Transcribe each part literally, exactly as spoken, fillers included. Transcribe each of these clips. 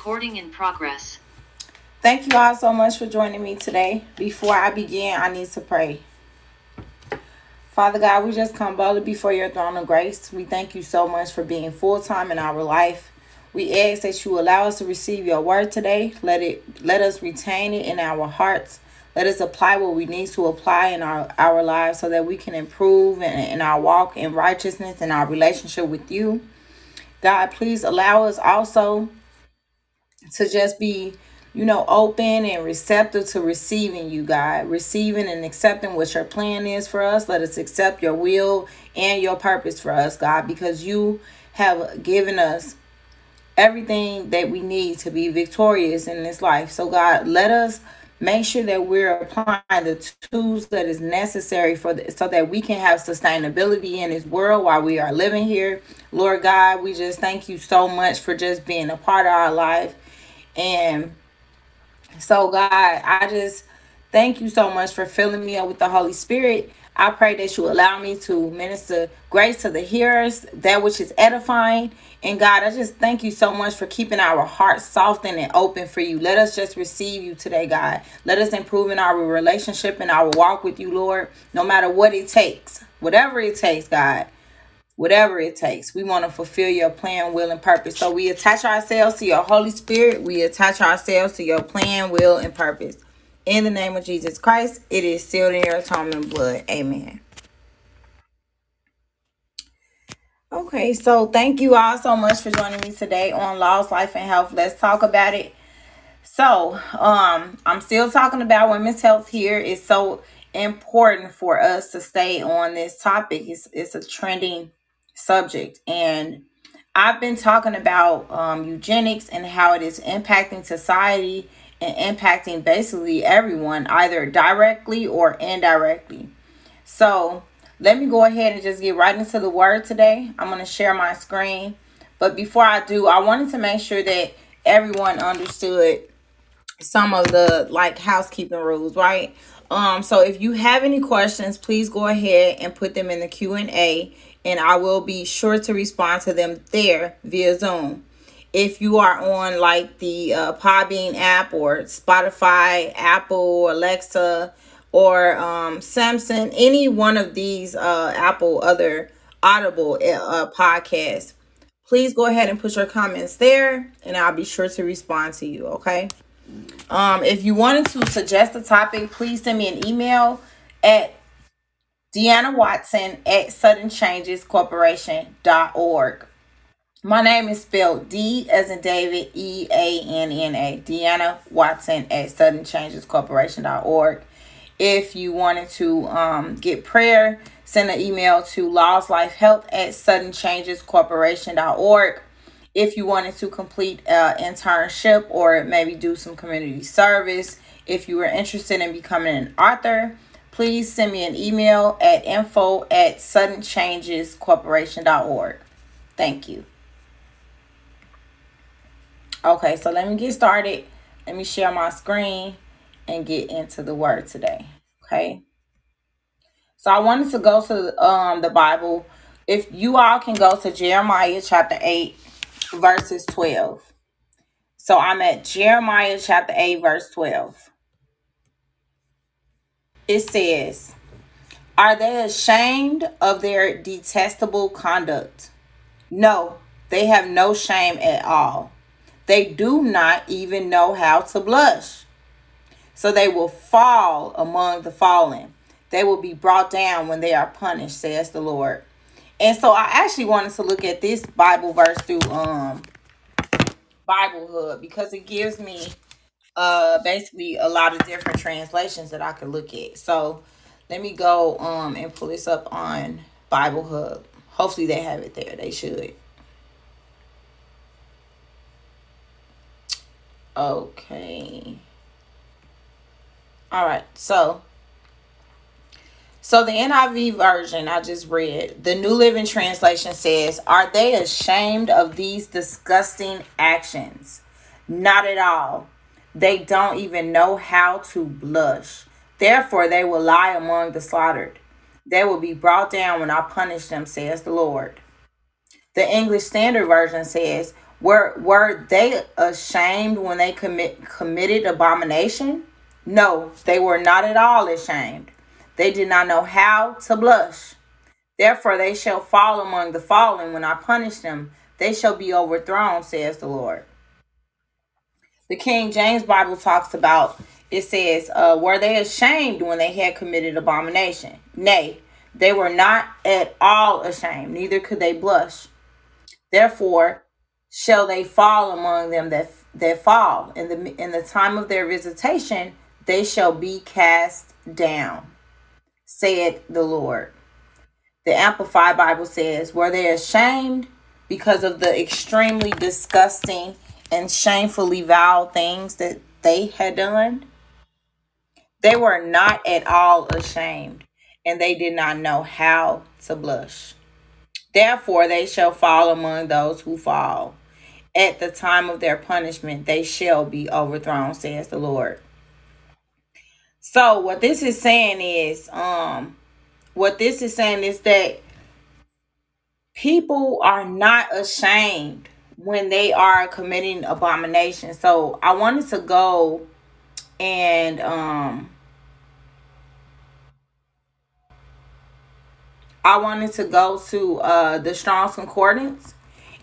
Recording in progress. Thank you all so much for joining me today. Before I begin, I need to pray. Father God, we just come boldly before your throne of grace. We thank you so much for being full-time in our life. We ask that you allow us to receive your word today. Let it, let us retain it in our hearts. Let us apply what we need to apply in our, our lives so that we can improve in, in our walk in righteousness and our relationship with you. God, please allow us also to just be, you know, open and receptive to receiving you, God. Receiving and accepting what your plan is for us. Let us accept your will and your purpose for us, God, because you have given us everything that we need to be victorious in this life. So, God, let us make sure that we're applying the tools that is necessary for the, so that we can have sustainability in this world while we are living here. Lord God, we just thank you so much for just being a part of our life. And so, God, I just thank you so much for filling me up with the Holy Spirit. I pray that you allow me to minister grace to the hearers, that which is edifying. And God, I just thank you so much for keeping our hearts soft and open for you. Let us just receive you today, God. Let us improve in our relationship and our walk with you, Lord, no matter what it takes. Whatever it takes, God. Whatever it takes. We want to fulfill your plan, will, and purpose. So we attach ourselves to your Holy Spirit. We attach ourselves to your plan, will, and purpose. In the name of Jesus Christ, it is sealed in your atonement blood. Amen. Okay, so thank you all so much for joining me today on Laws, Life, and Health. Let's talk about it. So, um, I'm still talking about women's health here. It's so important for us to stay on this topic. It's, it's a trending subject. And I've been talking about um, eugenics and how it is impacting society and impacting basically everyone, either directly or indirectly. So let me go ahead and just get right into the word today. I'm going to share my screen. But before I do, I wanted to make sure that everyone understood some of the like housekeeping rules, right? Um, so if you have any questions, please go ahead and put them in the Q and A, and I will be sure to respond to them there via Zoom. If you are on like the uh, Podbean app or Spotify, Apple, Alexa, or um, Samsung, any one of these uh, Apple other Audible uh, podcasts, please go ahead and put your comments there, and I'll be sure to respond to you. Okay. Um, if you wanted to suggest a topic, please send me an email at Deanna Watson at sudden changes corporation dot org. My name is spelled D as in David, E A N N A, Deanna Watson at sudden changes corporation dot org. If you wanted to um, get prayer, send an email to lawslifehealth at sudden changes corporation dot org. If you wanted to complete an internship or maybe do some community service, if you were interested in becoming an author, please send me an email at info at sudden changes corporation dot org. Thank you. Okay, so let me get started. Let me share my screen and get into the word today. Okay. So I wanted to go to um the Bible. If you all can go to Jeremiah chapter eight, verses twelve. So I'm at Jeremiah chapter eight, verse twelve. It says, "Are they ashamed of their detestable conduct? No, they have no shame at all. They do not even know how to blush. So they will fall among the fallen. They will be brought down when they are punished, says the Lord." And so I actually wanted to look at this Bible verse through um, Bible Hub, because it gives me uh, basically a lot of different translations that I could look at. So let me go um, and pull this up on Bible Hub. Hopefully they have it there. They should. Okay. All right. So, so the N I V version I just read, the New Living Translation says, "Are they ashamed of these disgusting actions? Not at all. They don't even know how to blush. Therefore, they will lie among the slaughtered. They will be brought down when I punish them, says the Lord." The English Standard Version says, Were were they ashamed when they commit committed abomination? No, they were not at all ashamed. They did not know how to blush. Therefore they shall fall among the fallen. When I punish them, they shall be overthrown, says the Lord. The King James Bible talks about, it says, uh, were they ashamed when they had committed abomination? Nay, they were not at all ashamed, neither could they blush. Therefore shall they fall among them that that fall. In the in the time of their visitation, they shall be cast down, said the Lord. The Amplified Bible says, were they ashamed because of the extremely disgusting and shamefully vile things that they had done? They were not at all ashamed, and they did not know how to blush. Therefore they shall fall among those who fall. At the time of their punishment, they shall be overthrown, says the Lord. So what this is saying is, um, what this is saying is that people are not ashamed when they are committing abomination. So I wanted to go and um, I wanted to go to uh, the Strong's Concordance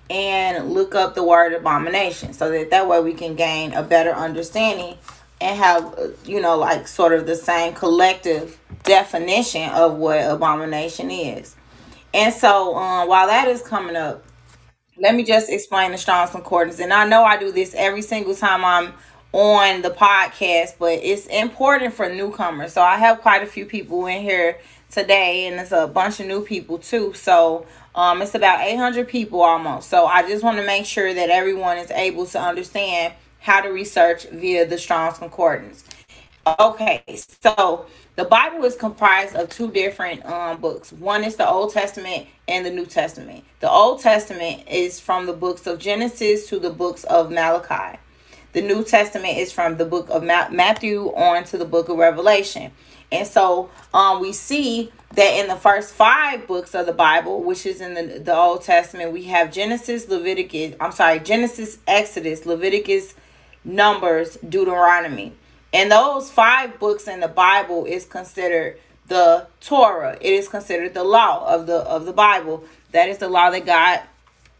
and look up the word abomination, so that that way we can gain a better understanding and have, you know, like sort of the same collective definition of what abomination is. And so um, while that is coming up, let me just explain the Strong's Concordance. And I know I do this every single time I'm on the podcast, but it's important for newcomers. So I have quite a few people in here today, and it's a bunch of new people too. So um, it's about eight hundred people almost. So I just want to make sure that everyone is able to understand how to research via the Strong's Concordance. Okay, so the Bible is comprised of two different um, books. One is the Old Testament and the New Testament. The Old Testament is from the books of Genesis to the books of Malachi. The New Testament is from the book of Ma- Matthew on to the book of Revelation. And so um, we see that in the first five books of the Bible, which is in the, the Old Testament, we have Genesis, Leviticus, I'm sorry, Genesis, Exodus, Leviticus, Numbers, Deuteronomy. And those five books in the Bible is considered the Torah. It is considered the law of the of the Bible. That is the law that God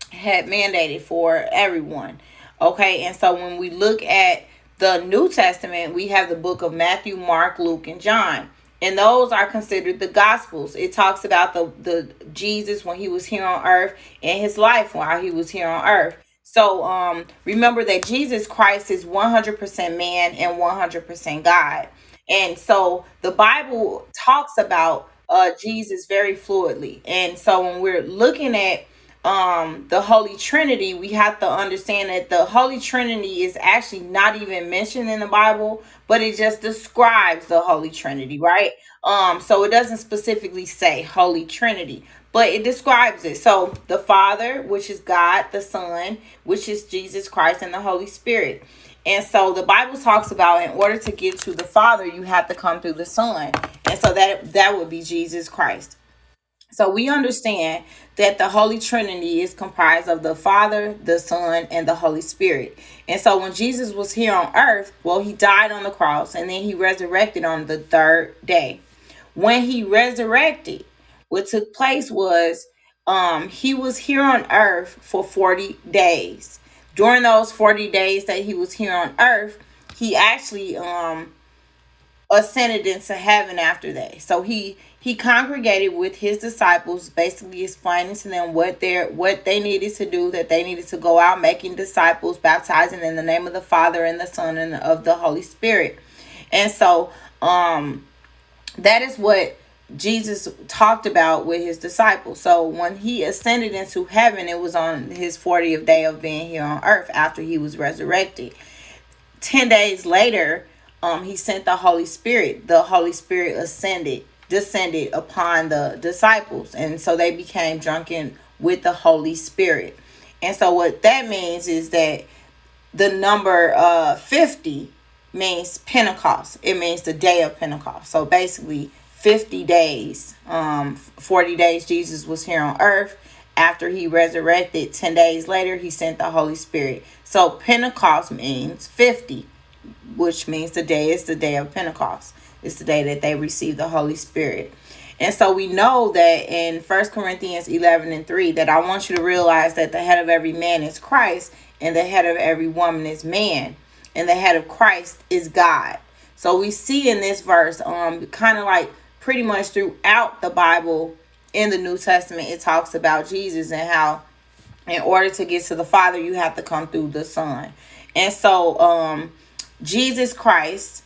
had mandated for everyone. Okay, and so when we look at the New Testament, we have the book of Matthew, Mark, Luke, and John. And those are considered the Gospels. It talks about the, the Jesus when he was here on earth and his life while he was here on earth. So um, remember that Jesus Christ is one hundred percent man and one hundred percent God. And so the Bible talks about uh, Jesus very fluidly. And so when we're looking at um, the Holy Trinity, we have to understand that the Holy Trinity is actually not even mentioned in the Bible, but it just describes the Holy Trinity, right? Um, so it doesn't specifically say Holy Trinity, but it describes it. So the Father, which is God, the Son, which is Jesus Christ, and the Holy Spirit. And so the Bible talks about in order to get to the Father, you have to come through the Son. And so that, that would be Jesus Christ. So we understand that the Holy Trinity is comprised of the Father, the Son, and the Holy Spirit. And so when Jesus was here on earth, well, he died on the cross, and then he resurrected on the third day. When he resurrected, what took place was um, he was here on earth for forty days. During those forty days that he was here on earth, he actually um, ascended into heaven after that. So he he congregated with his disciples, basically explaining to them what their what they needed to do, that they needed to go out making disciples, baptizing in the name of the Father and the Son and of the Holy Spirit. And so um, that is what Jesus talked about with his disciples. So when he ascended into heaven, it was on his fortieth day of being here on earth after he was resurrected. Ten days later, um, he sent the Holy Spirit. The Holy Spirit ascended, descended upon the disciples. And so they became drunken with the Holy Spirit. And so what that means is that the number uh, fifty means Pentecost. It means the day of Pentecost. So basically, fifty days, um, forty days Jesus was here on earth. after he resurrected, ten days later, he sent the Holy Spirit. So Pentecost means fifty, which means today is the day of Pentecost. It's the day that they received the Holy Spirit. And so we know that in First Corinthians eleven and three, that I want you to realize that the head of every man is Christ, and the head of every woman is man, and the head of Christ is God. So we see in this verse, um, kind of like pretty much throughout the Bible in the New Testament, it talks about Jesus and how in order to get to the Father, you have to come through the Son. And so um, Jesus Christ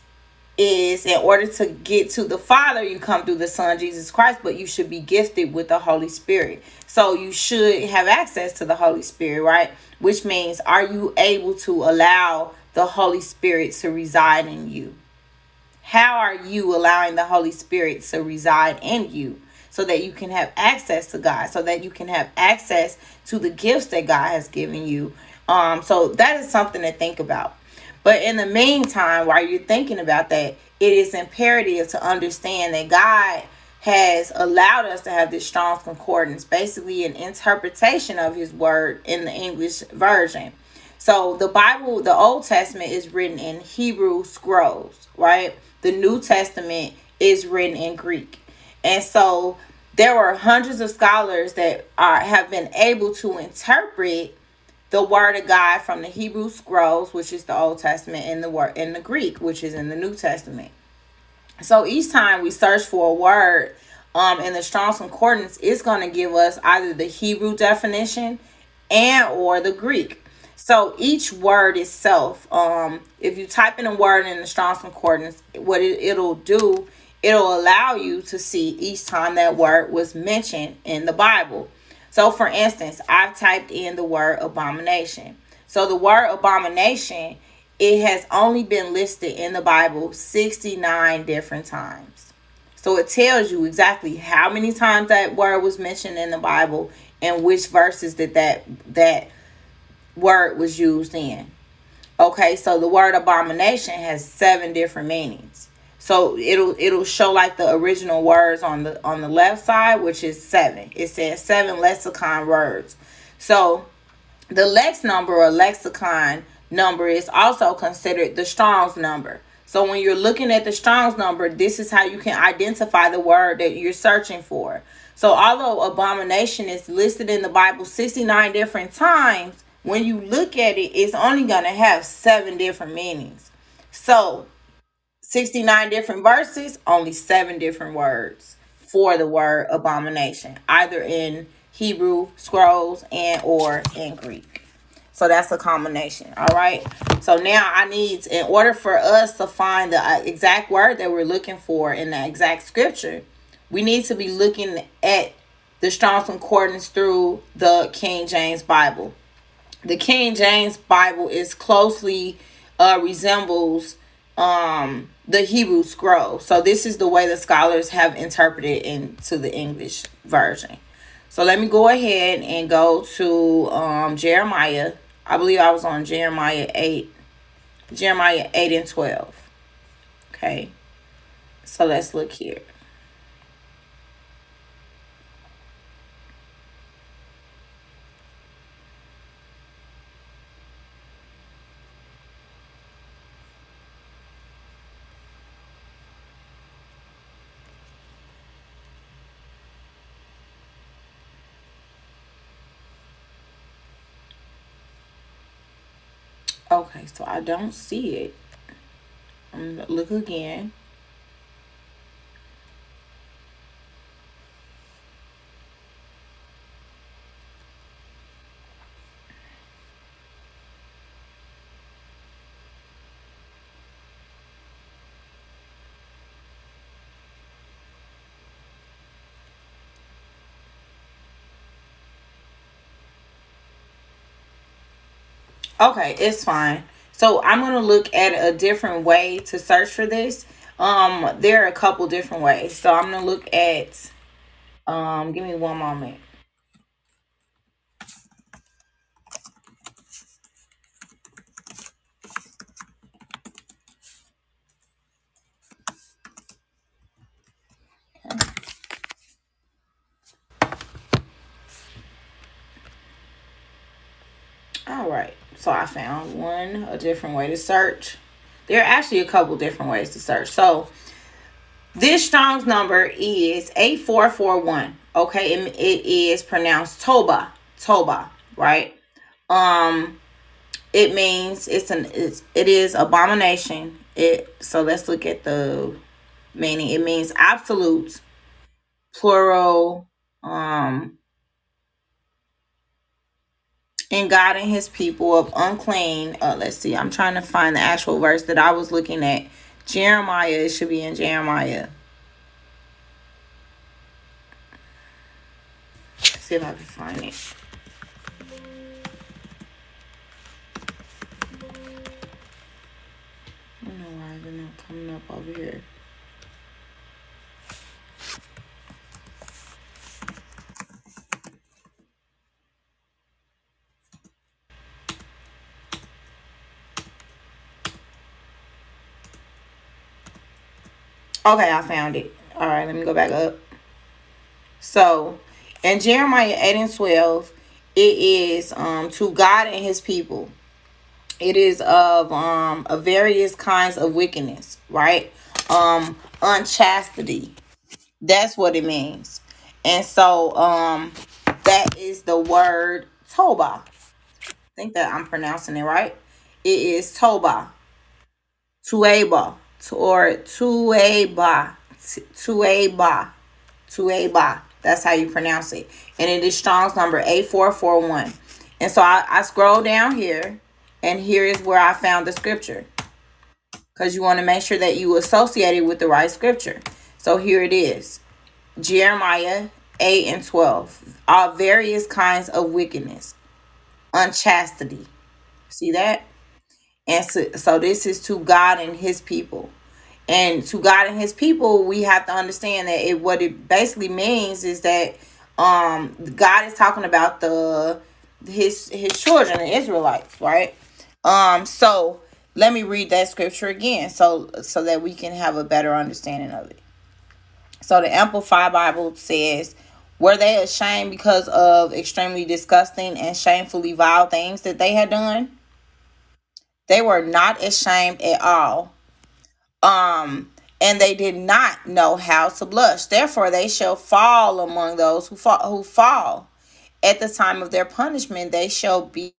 is, in order to get to the Father, you come through the Son, Jesus Christ, but you should be gifted with the Holy Spirit. So you should have access to the Holy Spirit, right? Which means, are you able to allow the Holy Spirit to reside in you? How are you allowing the Holy Spirit to reside in you so that you can have access to God, so that you can have access to the gifts that God has given you? Um, so that is something to think about. But in the meantime, while you're thinking about that, it is imperative to understand that God has allowed us to have this Strong's Concordance, basically an interpretation of his word in the English version. So the Bible, the Old Testament, is written in Hebrew scrolls, right? The New Testament is written in Greek. And so there were hundreds of scholars that are, have been able to interpret the word of God from the Hebrew scrolls, which is the Old Testament, and the word in the Greek, which is in the New Testament. So each time we search for a word um, in the Strong's Concordance, it's going to give us either the Hebrew definition and or the Greek. So each word itself, um, if you type in a word in the Strong's Concordance, what it, it'll do, it'll allow you to see each time that word was mentioned in the Bible. So, for instance, I've typed in the word abomination. So, the word abomination, it has only been listed in the Bible sixty-nine different times. So, it tells you exactly how many times that word was mentioned in the Bible and which verses that that, that word was used in. Okay, so the word abomination has seven different meanings. So it'll it'll show like the original words on the on the left side, which is seven. It says seven lexicon words. So the lex number or lexicon number is also considered the Strong's number. So when you're looking at the Strong's number, this is how you can identify the word that you're searching for. So although abomination is listed in the Bible sixty-nine different times, when you look at it, it's only going to have seven different meanings. So sixty-nine different verses, only seven different words for the word abomination, either in Hebrew scrolls and or in Greek. So that's a combination. All right. So now I need, in order for us to find the exact word that we're looking for in the exact scripture, we need to be looking at the Strong's Concordance through the King James Bible. The King James Bible is closely uh, resembles um the Hebrew scroll. So this is the way the scholars have interpreted into the English version. So let me go ahead and go to um Jeremiah. I believe I was on Jeremiah eight Jeremiah eight and twelve. Okay, so let's look here. Okay, so I don't see it. I'm gonna look again. Okay, it's fine. So I'm going to look at a different way to search for this. Um, there are a couple different ways. So I'm going to look at, um, give me one moment. right, so I found one, a different way to search. There are actually a couple different ways to search. So this Strong's number is eight four four one. Okay, it, it is pronounced Toba, Toba, right? Um, it means it's an it's, it is abomination. It so let's look at the meaning. It means absolute, plural, um, and God and his people of unclean. Uh, let's see. I'm trying to find the actual verse that I was looking at. Jeremiah. It should be in Jeremiah. Let's see if I can find it. I don't know why they're not coming up over here. Okay, I found it. All right, let me go back up. So, in Jeremiah eight and twelve, it is um, to God and his people. It is of um, of various kinds of wickedness, right? Um, unchastity. That's what it means. And so, um, that is the word Toba. I think that I'm pronouncing it right. It is Toba. Tueba. Or Tueba, Tueba, Tueba. That's how you pronounce it. And it is Strong's number eight four four one. And so I, I scroll down here, and here is where I found the scripture. Because you want to make sure that you associate it with the right scripture. So here it is. Jeremiah eight and twelve. All various kinds of wickedness. Unchastity. See that? And so, so this is to God and his people. And to God and his people, we have to understand that it, what it basically means is that um, God is talking about the his his children, the Israelites, right? Um, so let me read that scripture again so, so that we can have a better understanding of it. So the Amplified Bible says, were they ashamed because of extremely disgusting and shamefully vile things that they had done? They were not ashamed at all, um, and they did not know how to blush. Therefore, they shall fall among those who fall, who fall. At the time of their punishment, they shall be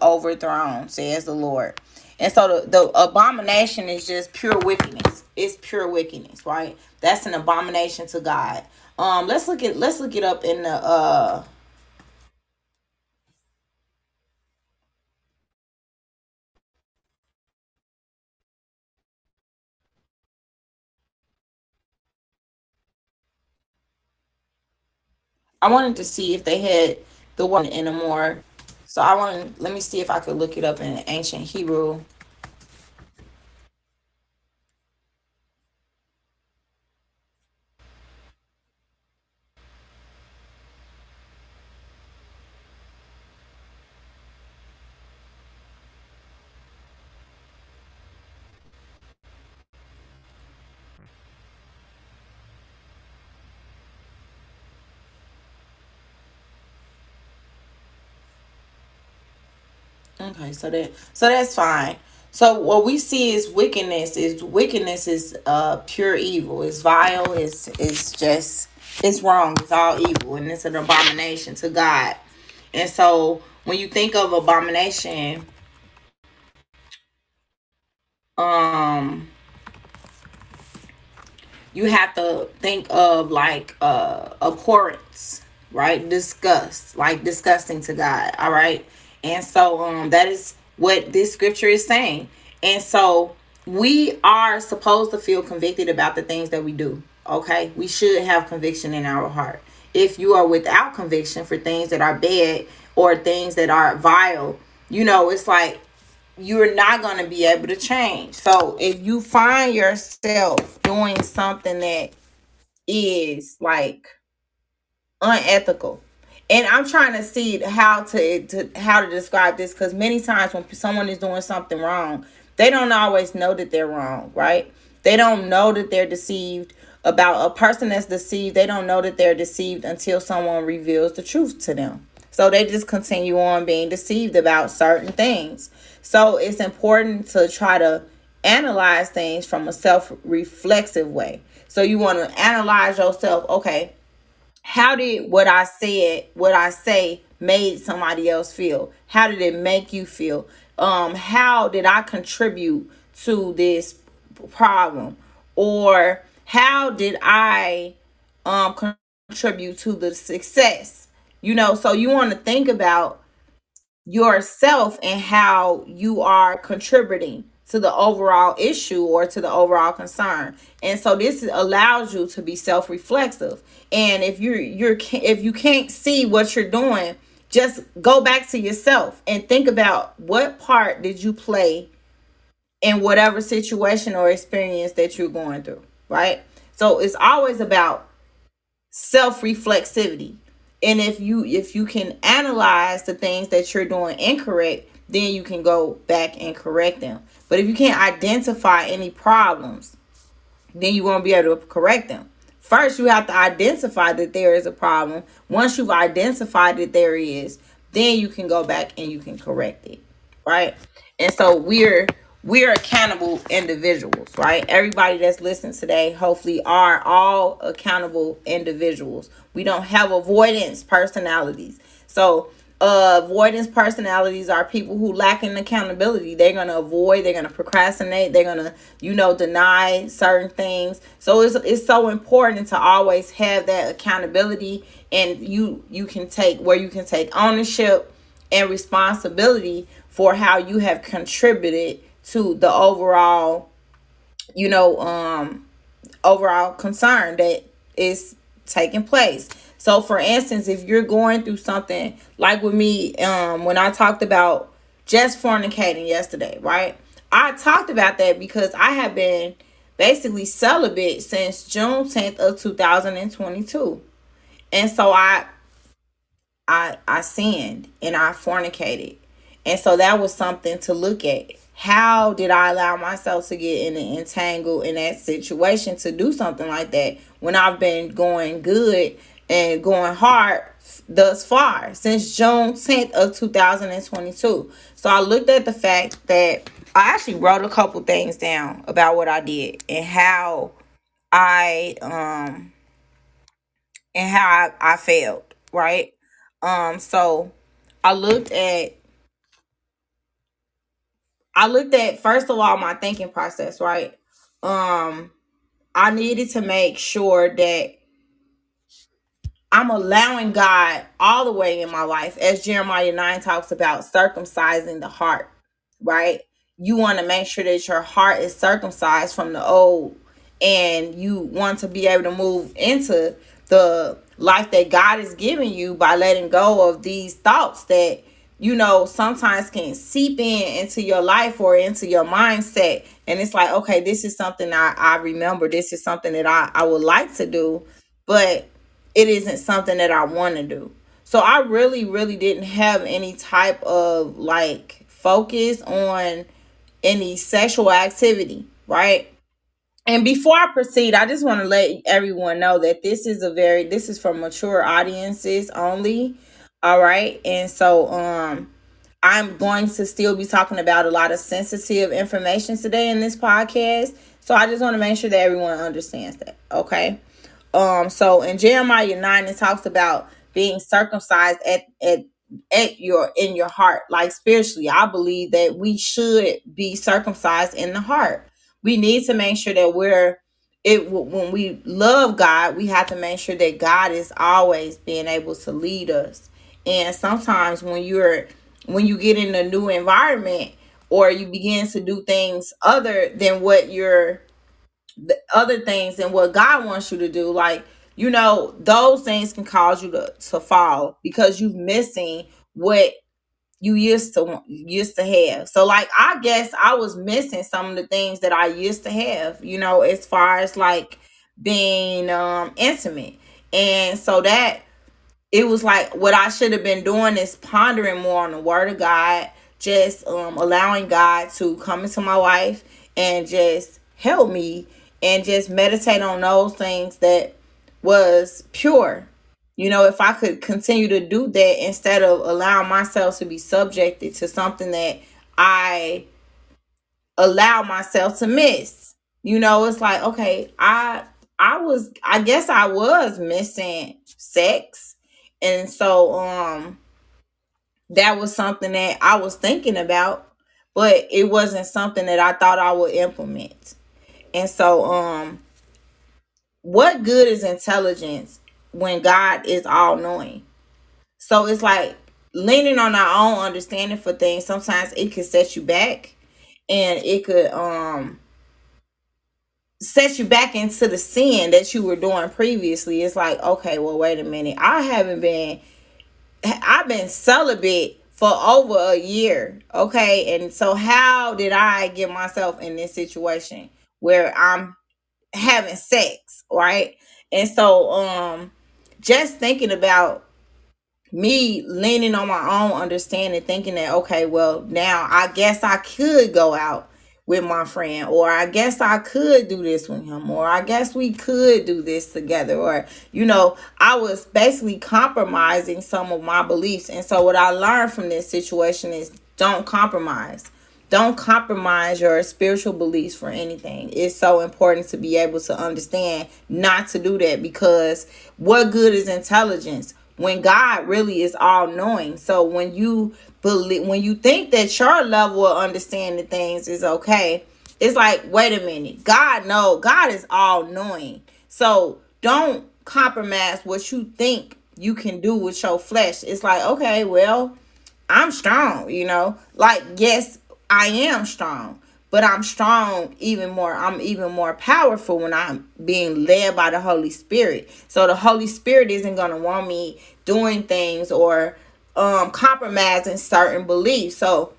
overthrown, says the Lord. And so the, the abomination is just pure wickedness. It's pure wickedness, right? That's an abomination to God. Um, let's look at let's look it up in the. Uh, I wanted to see if they had the one in a more. So I wanted, let me see if I could look it up in ancient Hebrew. Okay, so that so that's fine. So what we see is wickedness is wickedness is uh pure evil. It's vile. It's it's just it's wrong. It's all evil, and it's an abomination to God. And so when you think of abomination, um, you have to think of like uh abhorrence, right? Disgust, like disgusting to God. All right. And so um, that is what this scripture is saying. And so we are supposed to feel convicted about the things that we do. Okay, we should have conviction in our heart. If you are without conviction for things that are bad or things that are vile, you know, it's like you're not going to be able to change. So if you find yourself doing something that is like unethical, and I'm trying to see how to, to how to describe this, because many times when someone is doing something wrong, they don't always know that they're wrong, right? They don't know that they're deceived. About a person that's deceived, they don't know that they're deceived until someone reveals the truth to them. So they just continue on being deceived about certain things. So it's important to try to analyze things from a self-reflexive way. So you want to analyze yourself. Okay, how did what I said, what I say made somebody else feel? How did it make you feel? Um, how did I contribute to this problem? Or how did I um, contribute to the success? You know, so you want to think about yourself and how you are contributing to the overall issue or to the overall concern. And so this allows you to be self-reflexive. And if you're you're if you can't see what you're doing, just go back to yourself and think about what part did you play in whatever situation or experience that you're going through, right? So it's always about self-reflexivity. And if you if you can analyze the things that you're doing incorrect, then you can go back and correct them. But if you can't identify any problems, then you won't be able to correct them. First, you have to identify that there is a problem. Once you've identified that there is, then you can go back and you can correct it, right? And so we're we're accountable individuals, right? Everybody that's listening today, hopefully, are all accountable individuals. We don't have avoidance personalities. So Uh, avoidance personalities are people who lack in accountability. They're going to avoid, they're going to procrastinate, they're going to, you know, deny certain things. So it's it's so important to always have that accountability, and you you can take where you can take ownership and responsibility for how you have contributed to the overall, you know, um, overall concern that is taking place. So, for instance, if you're going through something like with me, um, when I talked about just fornicating yesterday, right? I talked about that because I have been basically celibate since June tenth of two thousand twenty-two. And so I, I, I sinned and I fornicated. And so that was something to look at. How did I allow myself to get in and entangle in that situation to do something like that when I've been going good and going hard thus far since June tenth of two thousand twenty-two. So I looked at the fact that I actually wrote a couple things down about what I did and how I um and how I, I failed, right? Um so I looked at I looked at first of all my thinking process, right? Um I needed to make sure that I'm allowing God all the way in my life, as Jeremiah nine talks about circumcising the heart, right? You want to make sure that your heart is circumcised from the old, and you want to be able to move into the life that God is giving you by letting go of these thoughts that, you know, sometimes can seep in into your life or into your mindset. And it's like, okay, this is something I, I remember. This is something that I, I would like to do, but it isn't something that I want to do. So I really, really didn't have any type of like focus on any sexual activity, right? And before I proceed, I just want to let everyone know that this is a very, this is for mature audiences only. All right. And so um, I'm going to still be talking about a lot of sensitive information today in this podcast. So I just want to make sure that everyone understands that. Okay. Um, so in Jeremiah nine, it talks about being circumcised at, at, at your, in your heart, like spiritually. I believe that we should be circumcised in the heart. We need to make sure that we're, it, when we love God, we have to make sure that God is always being able to lead us. And sometimes when you're, when you get in a new environment or you begin to do things other than what you're the other things and what God wants you to do, like, you know, those things can cause you to, to fall because you're missing what you used to used to have. So like, I guess I was missing some of the things that I used to have, you know, as far as like being um, intimate. And so that it was like what I should have been doing is pondering more on the word of God, just um, allowing God to come into my life and just help me. And just meditate on those things that was pure, You know, if I could continue to do that instead of allowing myself to be subjected to something that I allow myself to miss, you know, it's like, okay, I I was, I guess I was missing sex. And so um, that was something that I was thinking about, but it wasn't something that I thought I would implement. And so um, what good is intelligence when God is all knowing? So it's like leaning on our own understanding for things. Sometimes it could set you back, and it could um, set you back into the sin that you were doing previously. It's like, okay, well, wait a minute. I haven't been, I've been celibate for over a year. Okay. And so how did I get myself in this situation where I'm having sex? Right. And so, um, just thinking about me leaning on my own understanding, thinking that, okay, well, now I guess I could go out with my friend, or I guess I could do this with him, or I guess we could do this together, or, you know, I was basically compromising some of my beliefs. And so what I learned from this situation is don't compromise. Don't compromise your spiritual beliefs for anything. It's so important to be able to understand not to do that, because what good is intelligence when God really is all knowing? So when you believe, when you think that your level of understanding things is okay, it's like, wait a minute, God knows. God is all knowing. So don't compromise what you think you can do with your flesh. It's like, okay, well, I'm strong, you know, like, yes, I am strong, but I'm strong even more. I'm even more powerful when I'm being led by the Holy Spirit. So the Holy Spirit isn't going to want me doing things or um, compromising certain beliefs. So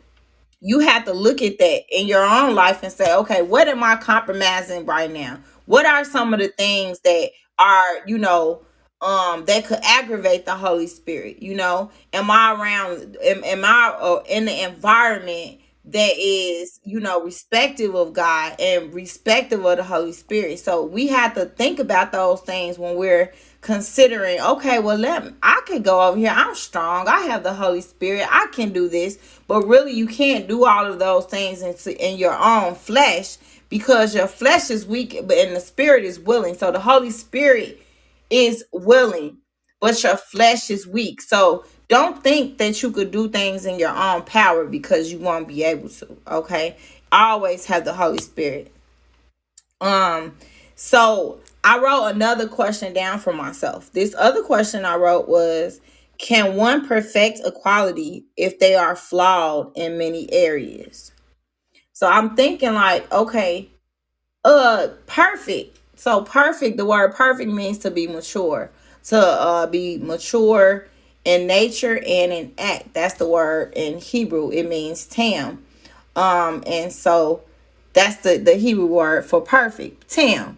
you have to look at that in your own life and say, okay, what am I compromising right now? What are some of the things that are, you know, Um, that could aggravate the Holy Spirit? You know, am I around, am, am I uh, in the environment that is, you know, respective of God and respective of the Holy Spirit? So we have to think about those things when we're considering, okay, well, let me, I could go over here. I'm strong. I have the Holy Spirit. I can do this. But really, you can't do all of those things in, in your own flesh, because your flesh is weak, but and the Spirit is willing. So the Holy Spirit is willing, but your flesh is weak. So don't think that you could do things in your own power, because you won't be able to, okay? Always have the Holy Spirit. Um, so I wrote another question down for myself. This other question I wrote was, can one perfect equality if they are flawed in many areas? So I'm thinking like, okay, uh, perfect. So perfect, the word perfect means to be mature, to uh, be mature in nature and in act. That's the word in Hebrew. It means tam. Um, and so that's the, the Hebrew word for perfect, tam.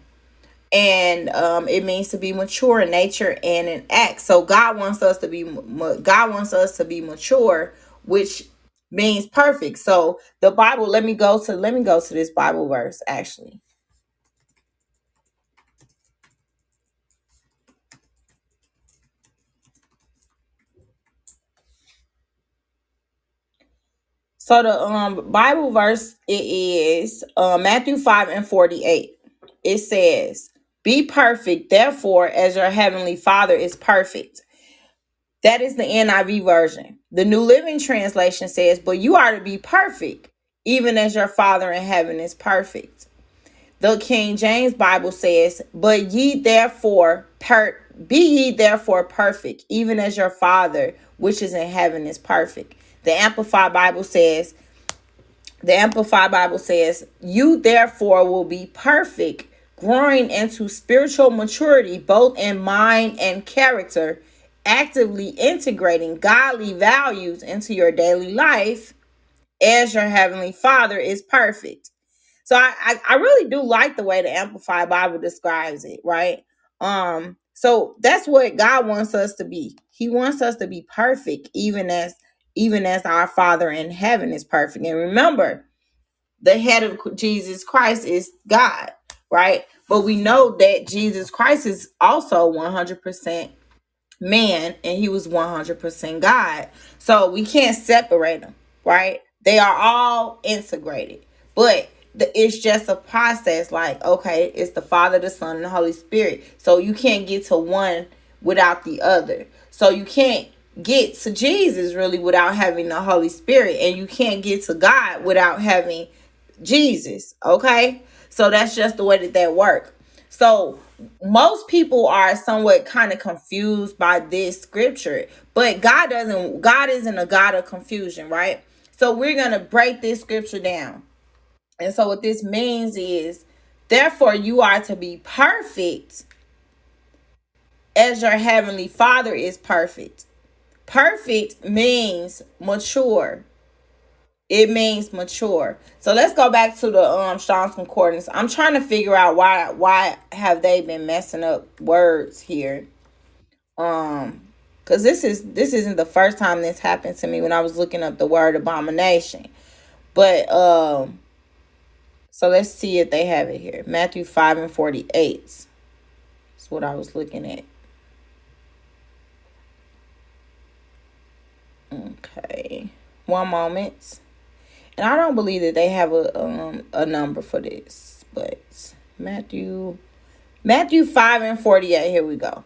And um, it means to be mature in nature and in act. So God wants us to be God wants us to be mature, which means perfect. So the Bible, let me go to let me go to this Bible verse, actually. So the um, Bible verse, it is uh, Matthew five and forty-eight. It says, be perfect, therefore, as your heavenly Father is perfect. That is the N I V version. The New Living Translation says, but you are to be perfect, even as your Father in heaven is perfect. The King James Bible says, but ye therefore, per- be ye therefore perfect, even as your Father, which is in heaven, is perfect. The Amplified Bible says, the Amplified Bible says, you therefore will be perfect, growing into spiritual maturity, both in mind and character, actively integrating godly values into your daily life, as your heavenly Father is perfect. So I, I, I really do like the way the Amplified Bible describes it, right? Um, so that's what God wants us to be. He wants us to be perfect, even as Even as our Father in heaven is perfect. And remember, the head of Jesus Christ is God, right? But we know that Jesus Christ is also one hundred percent man and he was one hundred percent God. So we can't separate them, right? They are all integrated, but the, it's just a process. Like, okay, it's the Father, the Son, and the Holy Spirit. So you can't get to one without the other. So you can't get to Jesus really without having the Holy Spirit, and you can't get to God without having Jesus. Okay, so that's just the way that that works. So most people are somewhat kind of confused by this scripture, but God doesn't, God isn't a God of confusion, right? So we're going to break this scripture down. And so what this means is, therefore you are to be perfect as your heavenly Father is perfect. Perfect means mature. It means mature. So let's go back to the um Strong's Concordance. I'm trying to figure out why why have they been messing up words here? Um, because this is this isn't the first time this happened to me when I was looking up the word abomination. But um, so let's see if they have it here. Matthew five and forty-eight. That's what I was looking at. Okay, one moment. And I don't believe that they have a um, a number for this, but Matthew, Matthew five and forty-eight. Here we go.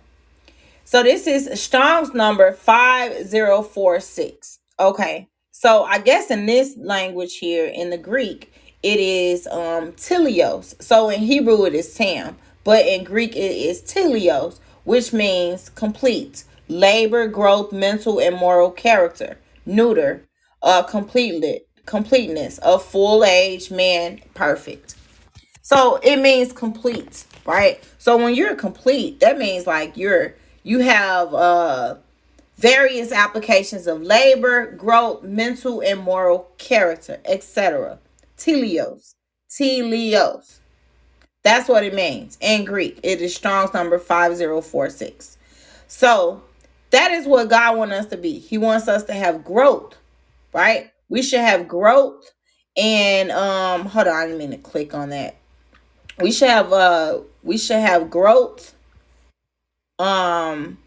So this is Strong's number five zero four six. Okay, so I guess in this language here, in the Greek, it is um, teleos. So in Hebrew, it is tam, but in Greek, it is teleos, which means complete, labor, growth, mental, and moral character, neuter, uh, completely. Completeness, a full age man, perfect. So it means complete, right? So when you're complete, that means like you're you have uh various applications of labor, growth, mental and moral character, et cetera. Teleos, teleos. That's what it means in Greek. It is Strong's number five zero four six. So that is what God wants us to be. He wants us to have growth, right? We should have growth and um hold on, I didn't mean to click on that. We should have uh we should have growth. Um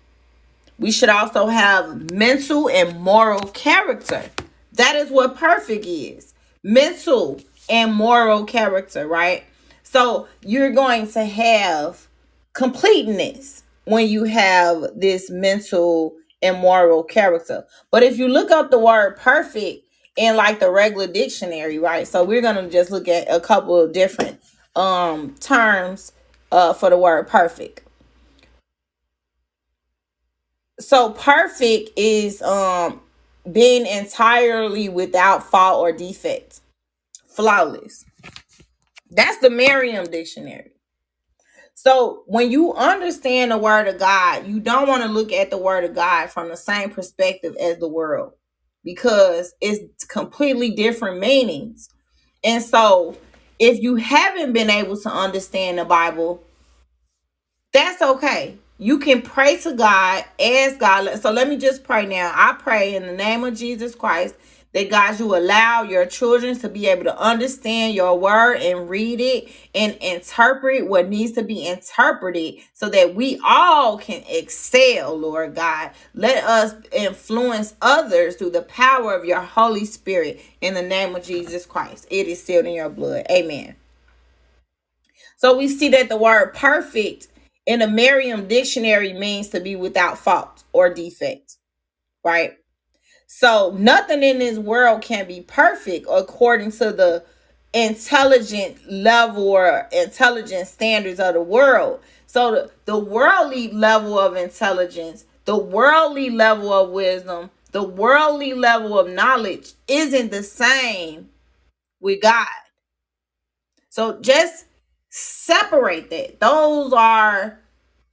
we should also have mental and moral character. That is what perfect is. Mental and moral character, right? So you're going to have completeness when you have this mental and moral character. But if you look up the word perfect in like the regular dictionary, right? So we're going to just look at a couple of different um, terms uh, for the word perfect. So perfect is um, being entirely without fault or defect. Flawless. That's the Merriam dictionary. So when you understand the word of God, you don't want to look at the word of God from the same perspective as the world, because it's completely different meanings. And so if you haven't been able to understand the Bible, that's okay. You can pray to God, ask God. So let me just pray now. I pray in the name of Jesus Christ that God, you allow your children to be able to understand your word and read it and interpret what needs to be interpreted so that we all can excel, Lord God. Let us influence others through the power of your Holy Spirit in the name of Jesus Christ. It is sealed in your blood. Amen. So we see that the word perfect in the Merriam dictionary means to be without fault or defect, right? So nothing in this world can be perfect according to the intelligent level or intelligent standards of the world. So the, the worldly level of intelligence, the worldly level of wisdom, the worldly level of knowledge isn't the same with God. So just separate that. Those are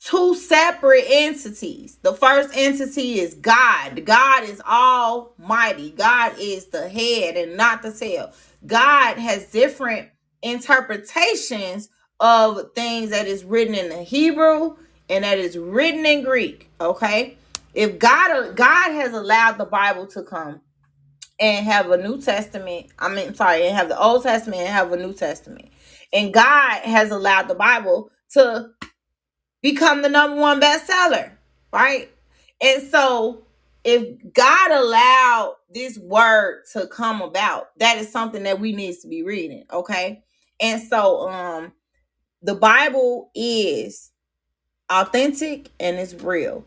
two separate entities. The first entity is God. God is almighty. God is the head and not the tail. God has different interpretations of things that is written in the Hebrew and that is written in Greek. Okay? If God, God has allowed the Bible to come and have a New Testament, I mean, sorry, and have the Old Testament and have a New Testament. And God has allowed the Bible to become the number one bestseller, right? And so if God allowed this word to come about, that is something that we need to be reading. Okay. And so um, the Bible is authentic and it's real.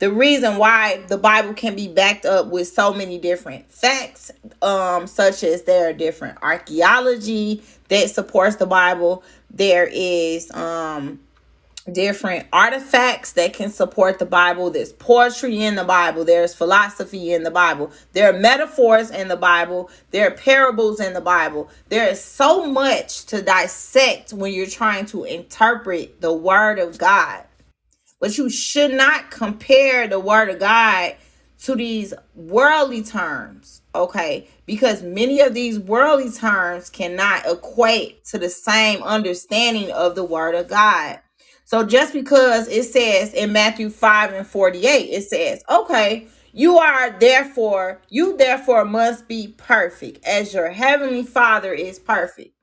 The reason why the Bible can be backed up with so many different facts, um, such as there are different archaeology that supports the Bible. There is um, different artifacts that can support the Bible. There's poetry in the Bible. There's philosophy in the Bible. There are metaphors in the Bible. There are parables in the Bible. There is so much to dissect when you're trying to interpret the Word of God. But you should not compare the Word of God to these worldly terms, okay? Because many of these worldly terms cannot equate to the same understanding of the Word of God. So just because it says in Matthew five and forty-eight, it says, okay, you are therefore, you therefore must be perfect as your heavenly Father is perfect.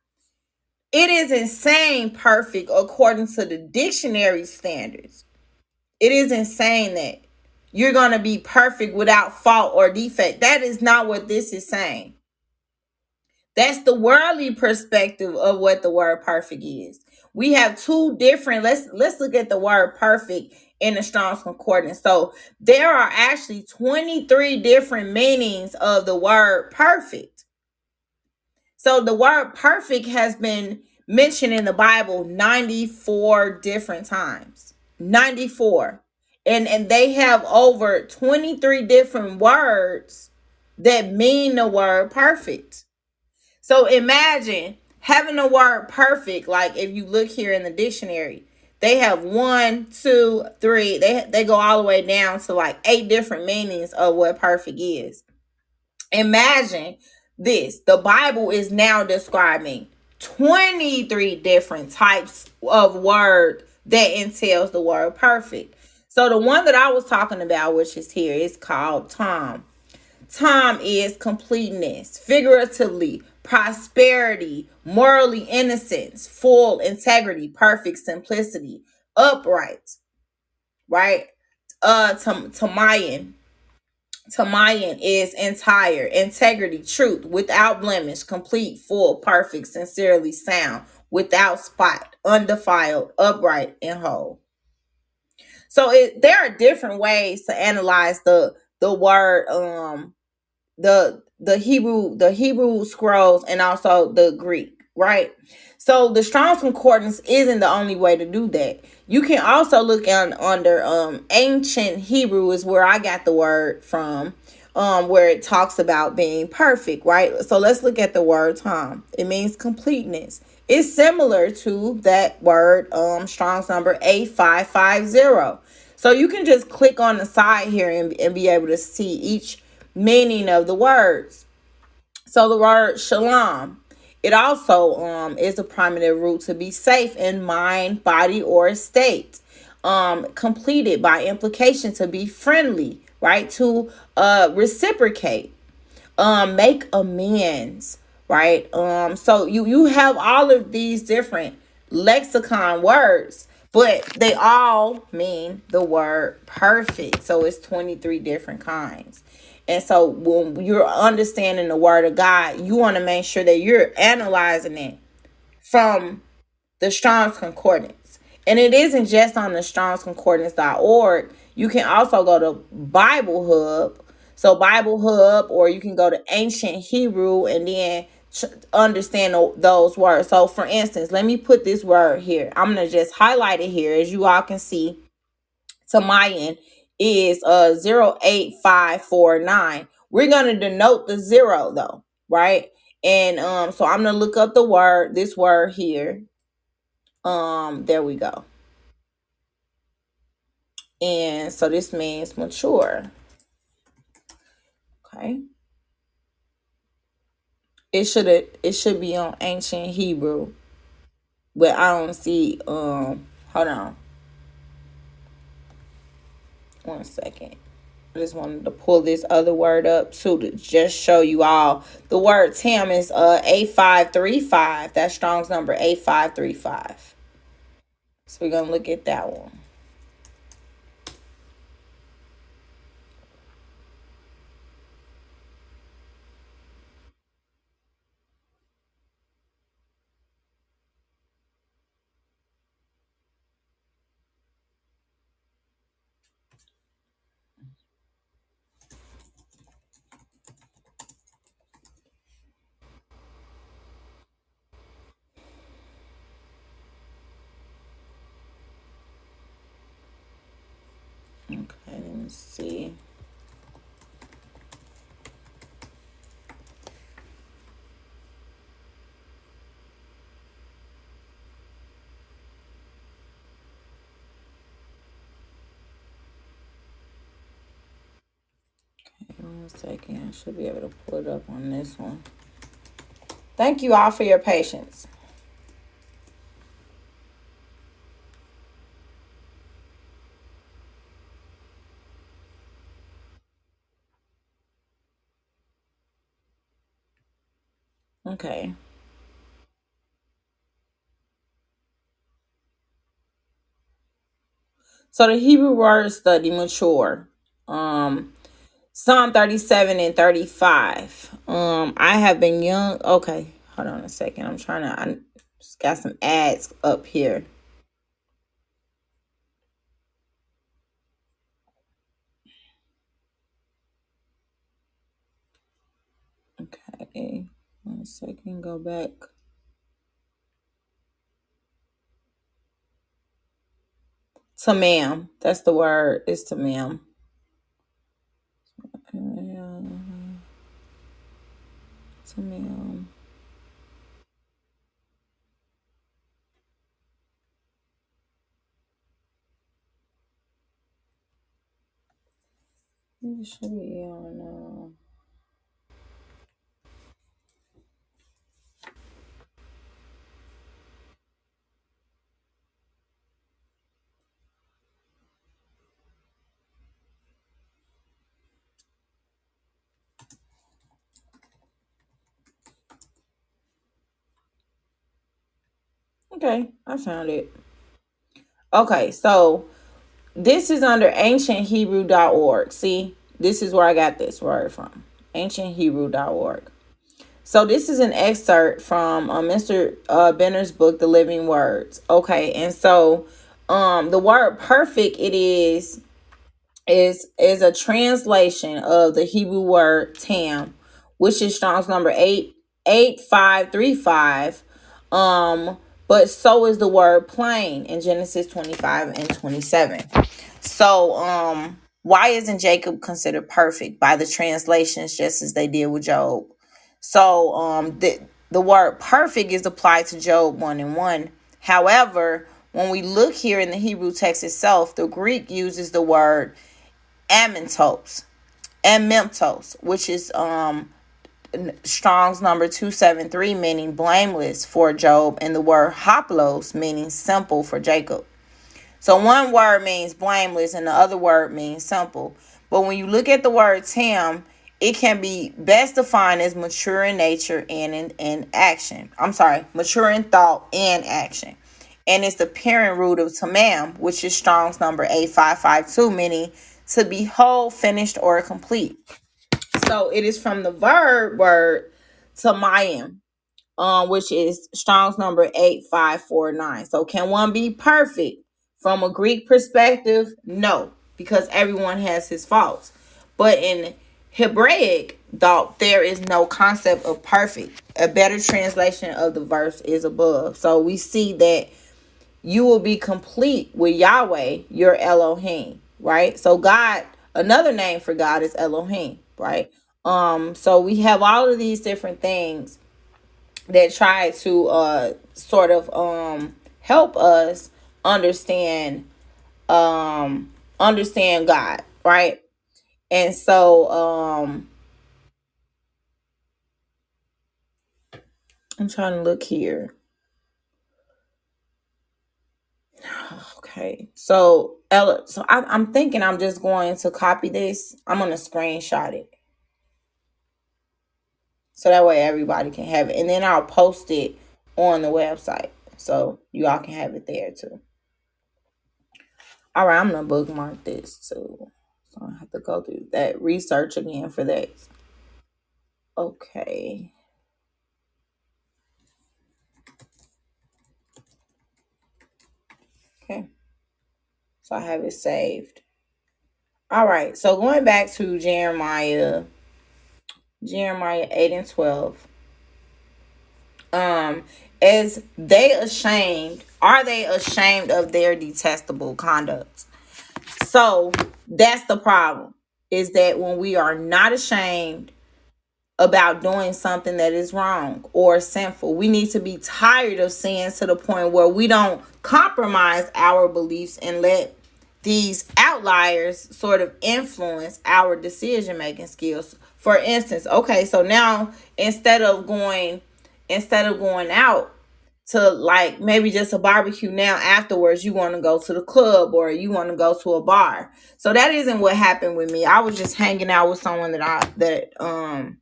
It is insane perfect according to the dictionary standards. It is insane that you're going to be perfect without fault or defect. That is not what this is saying. That's the worldly perspective of what the word perfect is. We have two different, let's let's look at the word perfect in the Strong's Concordance. So there are actually twenty-three different meanings of the word perfect. So the word perfect has been mentioned in the Bible ninety-four different times. ninety-four and and they have over twenty-three different words that mean the word perfect. So imagine having the word perfect. Like if you look here in the dictionary, they have one two three, they they go all the way down to like eight different meanings of what perfect is. Imagine this. The Bible is now describing twenty-three different types of words that entails the word perfect. So the one that I was talking about, which is here, is called Tom. Tom is completeness, figuratively, prosperity, morally innocence, full integrity, perfect simplicity, upright, right? Uh, tam- Tamayan. Tamayan is entire, integrity, truth, without blemish, complete, full, perfect, sincerely sound, without spot, undefiled, upright, and whole. So it, there are different ways to analyze the the word, um, the the Hebrew the Hebrew scrolls, and also the Greek, right? So the Strong's Concordance isn't the only way to do that. You can also look on under um, Ancient Hebrew is where I got the word from, um, where it talks about being perfect, right? So let's look at the word Tom. It means completeness. It's similar to that word, um, Strong's number eight five five zero. So you can just click on the side here and, and be able to see each meaning of the words. So the word shalom, it also um, is a primitive root to be safe in mind, body, or estate. Um, completed by implication to be friendly, right? To uh, reciprocate, um, make amends. Right. Um, so you, you have all of these different lexicon words, but they all mean the word perfect. So it's twenty-three different kinds. And so when you're understanding the word of God, you want to make sure that you're analyzing it from the Strong's Concordance. And it isn't just on the Strong's Concordance dot org. You can also go to Bible Hub. So Bible Hub, or you can go to Ancient Hebrew and then understand those words. So for instance, let me put this word here. I'm going to just highlight it here. As you all can see, Tamayan is uh, zero eight five four nine. We're going to denote the zero though, right? And um, so I'm going to look up the word, this word here. Um, there we go. And so this means mature. Okay. It should it should be on Ancient Hebrew, but I don't see. Um, hold on, one second. I just wanted to pull this other word up too to just show you all. The word Tam is uh eight five three five. That's Strong's number eight five three five. So we're gonna look at that one. Let's see. Second, I should be able to pull it up on this one. Thank you all for your patience. Okay. So the Hebrew word study, mature. Um Psalm thirty-seven and thirty-five. Um, I have been young. Okay, hold on a second. I'm trying to, I just got some ads up here. Okay, one second, go back. Tamam, that's the word, it's tamam. Tamam. Maybe should be on. Okay, I found it. Okay, so this is under ancient hebrew dot org. See, this is where I got this word from, ancient hebrew dot org. So this is an excerpt from uh, Mister Uh, Benner's book, The Living Words. Okay, and so um, the word perfect, it is, is, is a translation of the Hebrew word tam, which is Strong's number eight eight five three five. Um... But so is the word plain in Genesis twenty-five and twenty-seven. So um, why isn't Jacob considered perfect by the translations, just as they did with Job? So um, the, the word perfect is applied to Job one and one. However, when we look here in the Hebrew text itself, the Greek uses the word amentos, amentos, which is um. Strong's number two seventy-three, meaning blameless for Job, and the word hoplos, meaning simple for Jacob. So one word means blameless and the other word means simple. But when you look at the word tam, it can be best defined as mature in nature and in, in action. I'm sorry, mature in thought and action. And it's the parent root of tamam, which is Strong's number eight five five two, meaning to be whole, finished, or complete. So it is from the verb word tamayim, um, which is Strong's number eight five four nine. So can one be perfect from a Greek perspective? No, because everyone has his faults. But in Hebraic thought, there is no concept of perfect. A better translation of the verse is above. So we see that you will be complete with Yahweh, your Elohim, right? So God, another name for God is Elohim, right? Um, so we have all of these different things that try to uh sort of um help us understand um understand God, right? And so um I'm trying to look here. Okay, so Ella, so I, I'm thinking I'm just going to copy this. I'm going to screenshot it so that way everybody can have it, and then I'll post it on the website so you all can have it there too. All right, I'm going to bookmark this too, so I don't have to go through that research again for that. Okay. Okay. So I have it saved. All right. So going back to Jeremiah, Jeremiah eight and twelve. Um, is they ashamed? Are they ashamed of their detestable conduct? So that's the problem, is that when we are not ashamed about doing something that is wrong or sinful, we need to be tired of sins to the point where we don't compromise our beliefs and let these outliers sort of influence our decision making skills. For instance, okay, so now instead of going instead of going out to like maybe just a barbecue, now afterwards you want to go to the club or you want to go to a bar. So that isn't what happened with me. I was just hanging out with someone that I that um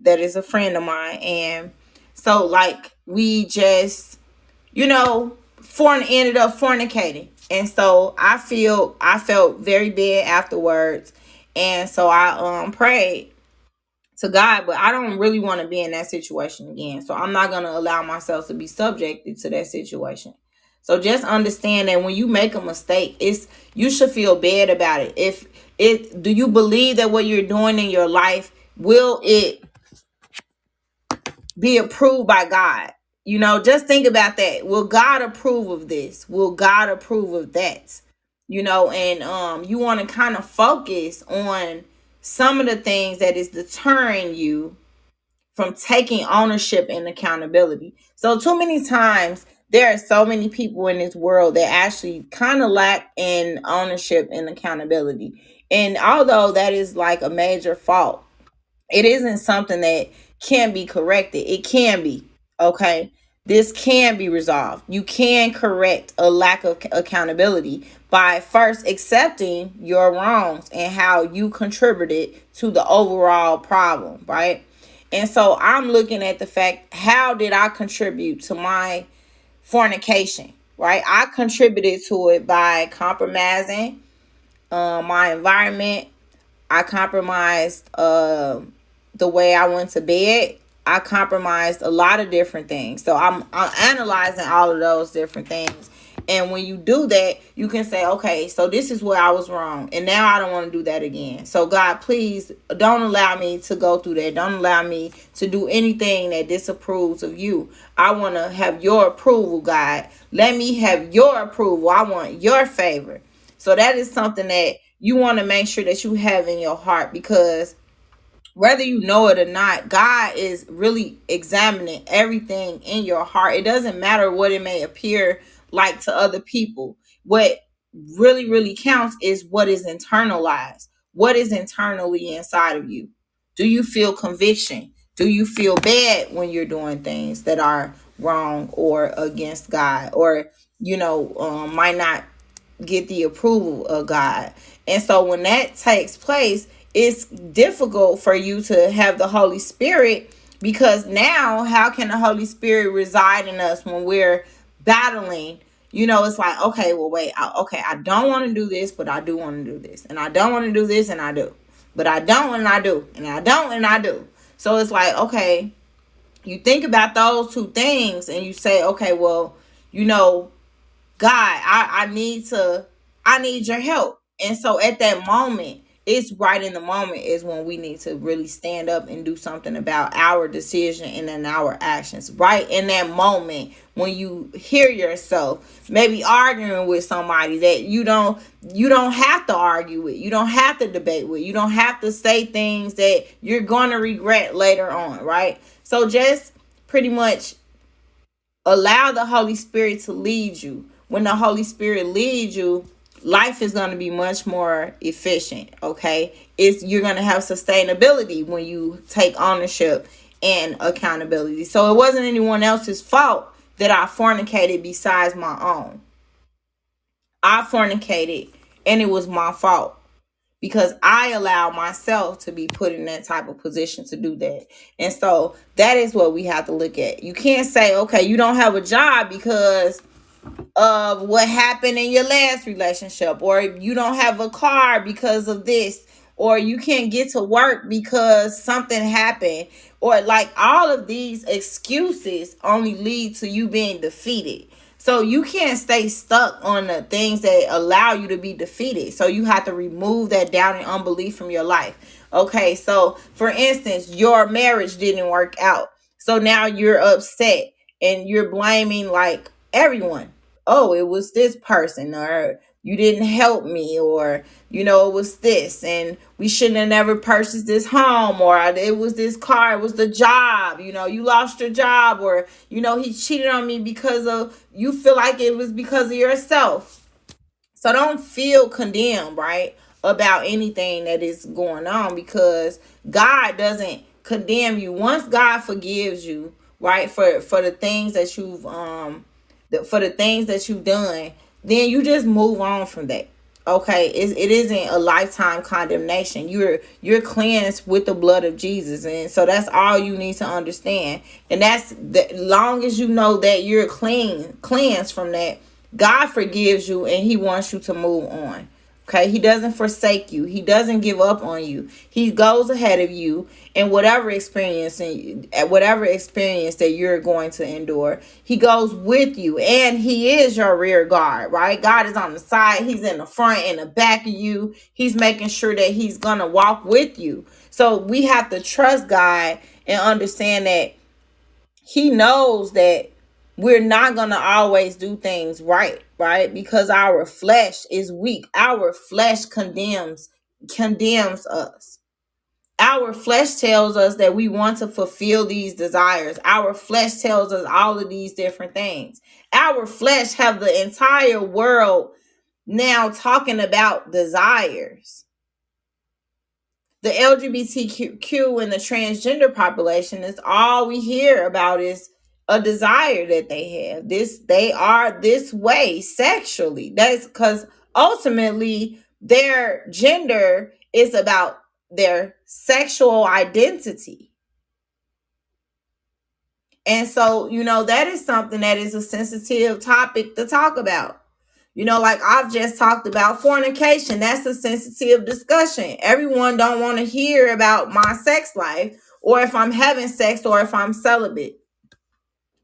that is a friend of mine, and so like we just, you know, forn- ended up fornicating. And so I feel I felt very bad afterwards. And so I um prayed to God, but I don't really want to be in that situation again. So I'm not going to allow myself to be subjected to that situation. So just understand that when you make a mistake, it's you should feel bad about it. If it do you believe that what you're doing in your life, will it be approved by God? You know, just think about that. Will God approve of this? Will God approve of that? You know, and um, you want to kind of focus on some of the things that is deterring you from taking ownership and accountability. So too many times there are so many people in this world that actually kind of lack in ownership and accountability. And although that is like a major fault, it isn't something that can be corrected. It can be. Okay, this can be resolved. You can correct a lack of accountability by first accepting your wrongs and how you contributed to the overall problem, right? And so I'm looking at the fact, how did I contribute to my fornication, right? I contributed to it by compromising uh, my environment. I compromised uh, the way I went to bed. I compromised a lot of different things. So I'm, I'm analyzing all of those different things. And when you do that, you can say, okay, so this is where I was wrong. And now I don't want to do that again. So God, please don't allow me to go through that. Don't allow me to do anything that disapproves of you. I want to have your approval, God. Let me have your approval. I want your favor. So that is something that you want to make sure that you have in your heart, because whether you know it or not, God is really examining everything in your heart. It doesn't matter what it may appear like to other people. What really, really counts is what is internalized. What is internally inside of you? Do you feel conviction? Do you feel bad when you're doing things that are wrong or against God, or, you know, um, might not get the approval of God? And so when that takes place, it's difficult for you to have the Holy Spirit, because now how can the Holy Spirit reside in us when we're battling? You know, it's like, okay, well, wait, I, okay, I don't want to do this, but I do want to do this. And I don't want to do this, and I do. But I don't, and I do. And I don't, and I do. So it's like, okay, you think about those two things, and you say, okay, well, you know, God, I, I need to, I need your help. And so at that moment, it's right in the moment is when we need to really stand up and do something about our decision and then our actions. Right in that moment when you hear yourself maybe arguing with somebody that you don't you don't have to argue with, you don't have to debate with, you don't have to say things that you're going to regret later on, right? So just pretty much allow the Holy Spirit to lead you. When the Holy Spirit leads you, life is going to be much more efficient, okay? It's, you're going to have sustainability when you take ownership and accountability. So it wasn't anyone else's fault that I fornicated besides my own. I fornicated, and it was my fault because I allowed myself to be put in that type of position to do that. And so that is what we have to look at. You can't say, okay, you don't have a job because of what happened in your last relationship, or you don't have a car because of this, or you can't get to work because something happened, or like all of these excuses only lead to you being defeated. So you can't stay stuck on the things that allow you to be defeated. So you have to remove that doubt and unbelief from your life. Okay, so for instance, your marriage didn't work out. So now you're upset and you're blaming like everyone. Oh, it was this person, or you didn't help me, or, you know, it was this, and we shouldn't have never purchased this home, or it was this car, it was the job, you know, you lost your job, or, you know, he cheated on me because of, you feel like it was because of yourself. So don't feel condemned, right, about anything that is going on, because God doesn't condemn you. Once God forgives you, right, for, for the things that you've, um, the, for the things that you've done, then you just move on from that. Okay, it, it isn't a lifetime condemnation. You're you're cleansed with the blood of Jesus, and so that's all you need to understand. And that's the, long as you know that you're clean, cleansed from that, God forgives you, and He wants you to move on. Okay, He doesn't forsake you. He doesn't give up on you. He goes ahead of you, and whatever experience and whatever experience that you're going to endure, He goes with you, and He is your rear guard, right? God is on the side. He's in the front and the back of you. He's making sure that He's going to walk with you. So we have to trust God and understand that He knows that we're not going to always do things right, right? Because our flesh is weak. Our flesh condemns, condemns us. Our flesh tells us that we want to fulfill these desires. Our flesh tells us all of these different things. Our flesh have the entire world now talking about desires. The L G B T Q and the transgender population is all we hear about is a desire that they have. This, they are this way sexually. That's because ultimately their gender is about their sexual identity. And so, you know, that is something that is a sensitive topic to talk about. You know, like I've just talked about fornication. That's a sensitive discussion. Everyone don't want to hear about my sex life, or if I'm having sex, or if I'm celibate.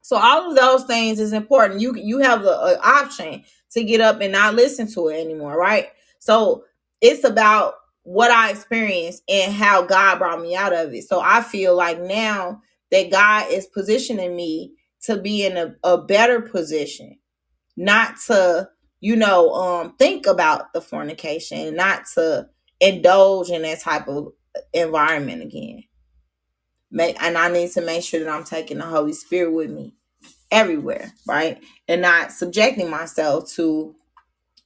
So all of those things is important. You you have the option to get up and not listen to it anymore, right? So it's about what I experienced and how God brought me out of it. So I feel like now that God is positioning me to be in a, a better position, not to, you know, um, think about the fornication, not to indulge in that type of environment again. And I need to make sure that I'm taking the Holy Spirit with me everywhere, right? And not subjecting myself to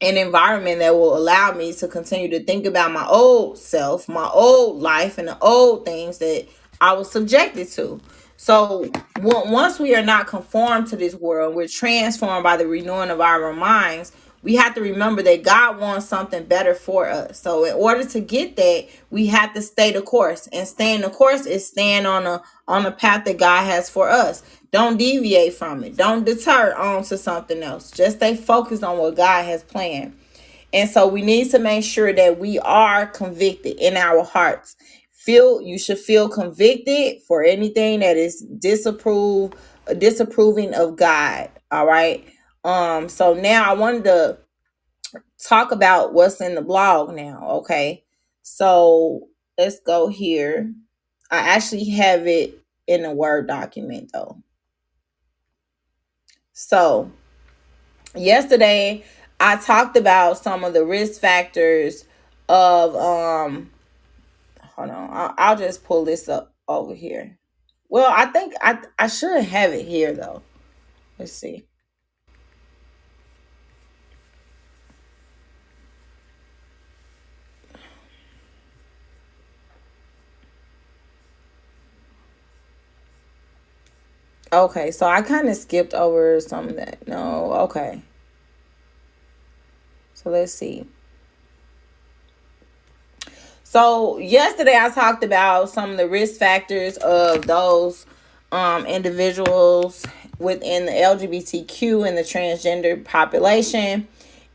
an environment that will allow me to continue to think about my old self, my old life, and the old things that I was subjected to. So w- once we are not conformed to this world, we're transformed by the renewing of our minds. We have to remember that God wants something better for us. So in order to get that, we have to stay the course. And staying the course is staying on a on a path that God has for us. Don't deviate from it. Don't deter on to something else. Just stay focused on what God has planned. And so we need to make sure that we are convicted in our hearts. Feel you should feel convicted for anything that is disapprove, disapproving of God. All right. Um, so now I wanted to talk about what's in the blog now. Okay. So let's go here. I actually have it in a Word document though. So yesterday I talked about some of the risk factors of, um, hold on, I'll, I'll just pull this up over here. Well, I think I, I should have it here though. Let's see. Okay, so I kind of skipped over some of that. No, okay. So let's see. So yesterday I talked about some of the risk factors of those um, individuals within the L G B T Q and the transgender population,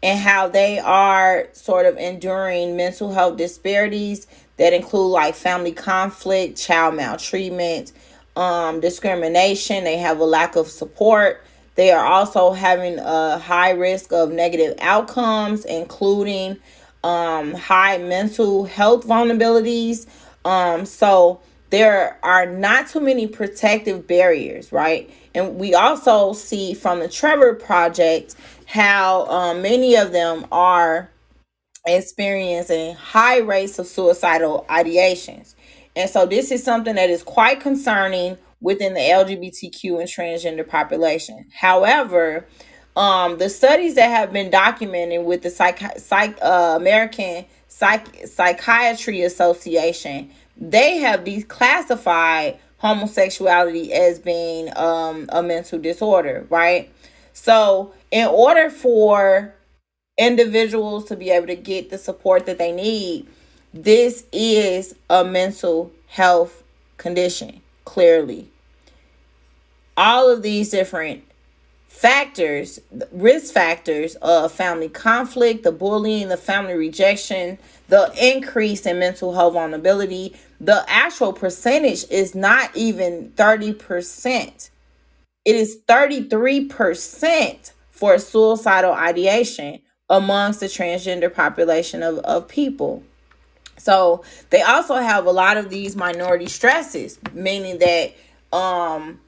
and how they are sort of enduring mental health disparities that include like family conflict, child maltreatment, um discrimination. They have a lack of support. They are also having a high risk of negative outcomes, including um high mental health vulnerabilities. Um so there are not too many protective barriers, right? And we also see from the Trevor Project how um, many of them are experiencing high rates of suicidal ideations. And so this is something that is quite concerning within the L G B T Q and transgender population. However, um, the studies that have been documented with the psych- psych- uh, American Psych- Psychiatric Association, they have declassified homosexuality as being um, a mental disorder, right? So in order for individuals to be able to get the support that they need, this is a mental health condition, clearly. All of these different factors, risk factors of family conflict, the bullying, the family rejection, the increase in mental health vulnerability, the actual percentage is not even thirty percent. It is thirty-three percent for suicidal ideation amongst the transgender population of, of people. So they also have a lot of these minority stresses, meaning that um,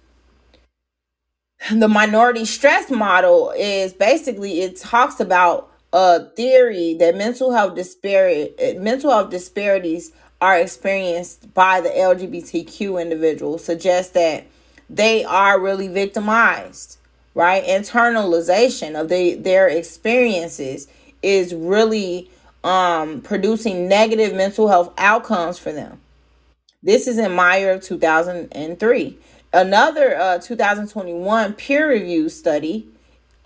the minority stress model is basically, it talks about a theory that mental health disparity, mental health disparities are experienced by the L G B T Q individual, suggests that they are really victimized, right? Internalization of the, their experiences is really um, producing negative mental health outcomes for them. This is in Meyer of two thousand three. Another uh, two thousand twenty-one peer review study,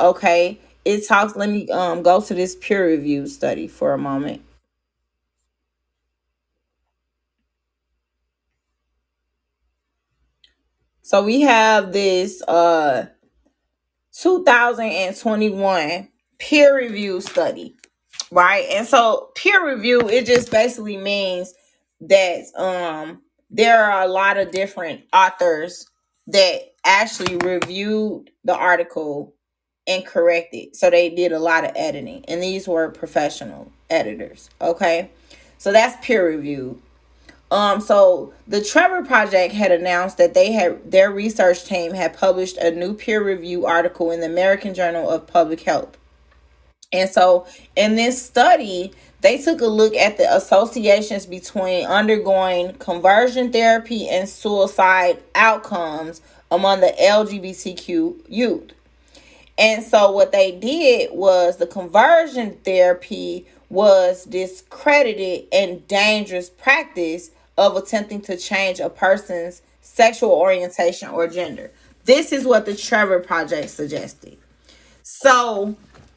okay, it talks, let me um, go to this peer review study for a moment. So we have this uh, two thousand twenty-one peer review study, right? And so peer review, it just basically means that um, there are a lot of different authors that actually reviewed the article and corrected. So they did a lot of editing, and these were professional editors, okay? So that's peer review. Um, so the Trevor Project had announced that they had, their research team had published a new peer review article in the American Journal of Public Health. And so in this study, they took a look at the associations between undergoing conversion therapy and suicide outcomes among the L G B T Q youth. And so what they did was the conversion therapy was discredited and dangerous practice of attempting to change a person's sexual orientation or gender. This is what the Trevor Project suggested. So,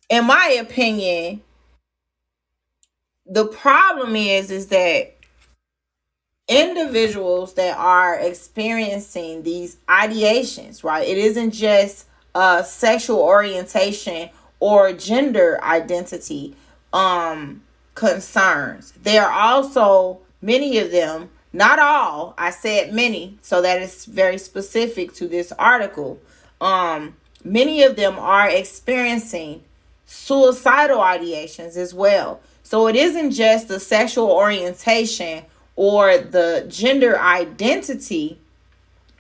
in my opinion, the problem is, is that individuals that are experiencing these ideations, right? It isn't just uh, sexual orientation or gender identity um, concerns. There are also many of them, not all, I said many, so that is very specific to this article. Um, many of them are experiencing suicidal ideations as well. So it isn't just the sexual orientation or the gender identity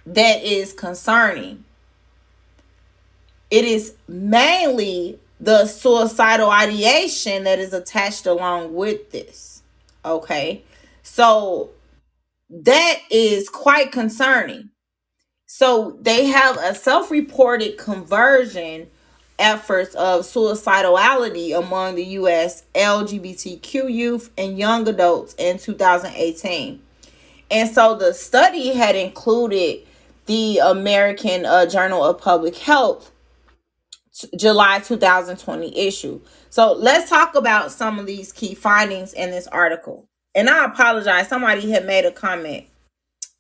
that is concerning. It is mainly the suicidal ideation that is attached along with this. Okay. So that is quite concerning. So they have a self-reported conversion efforts of suicidality among the U S L G B T Q youth and young adults in two thousand eighteen. And so the study had included the American uh, Journal of Public Health July two thousand twenty issue. So let's talk about some of these key findings in this article. And I apologize, somebody had made a comment.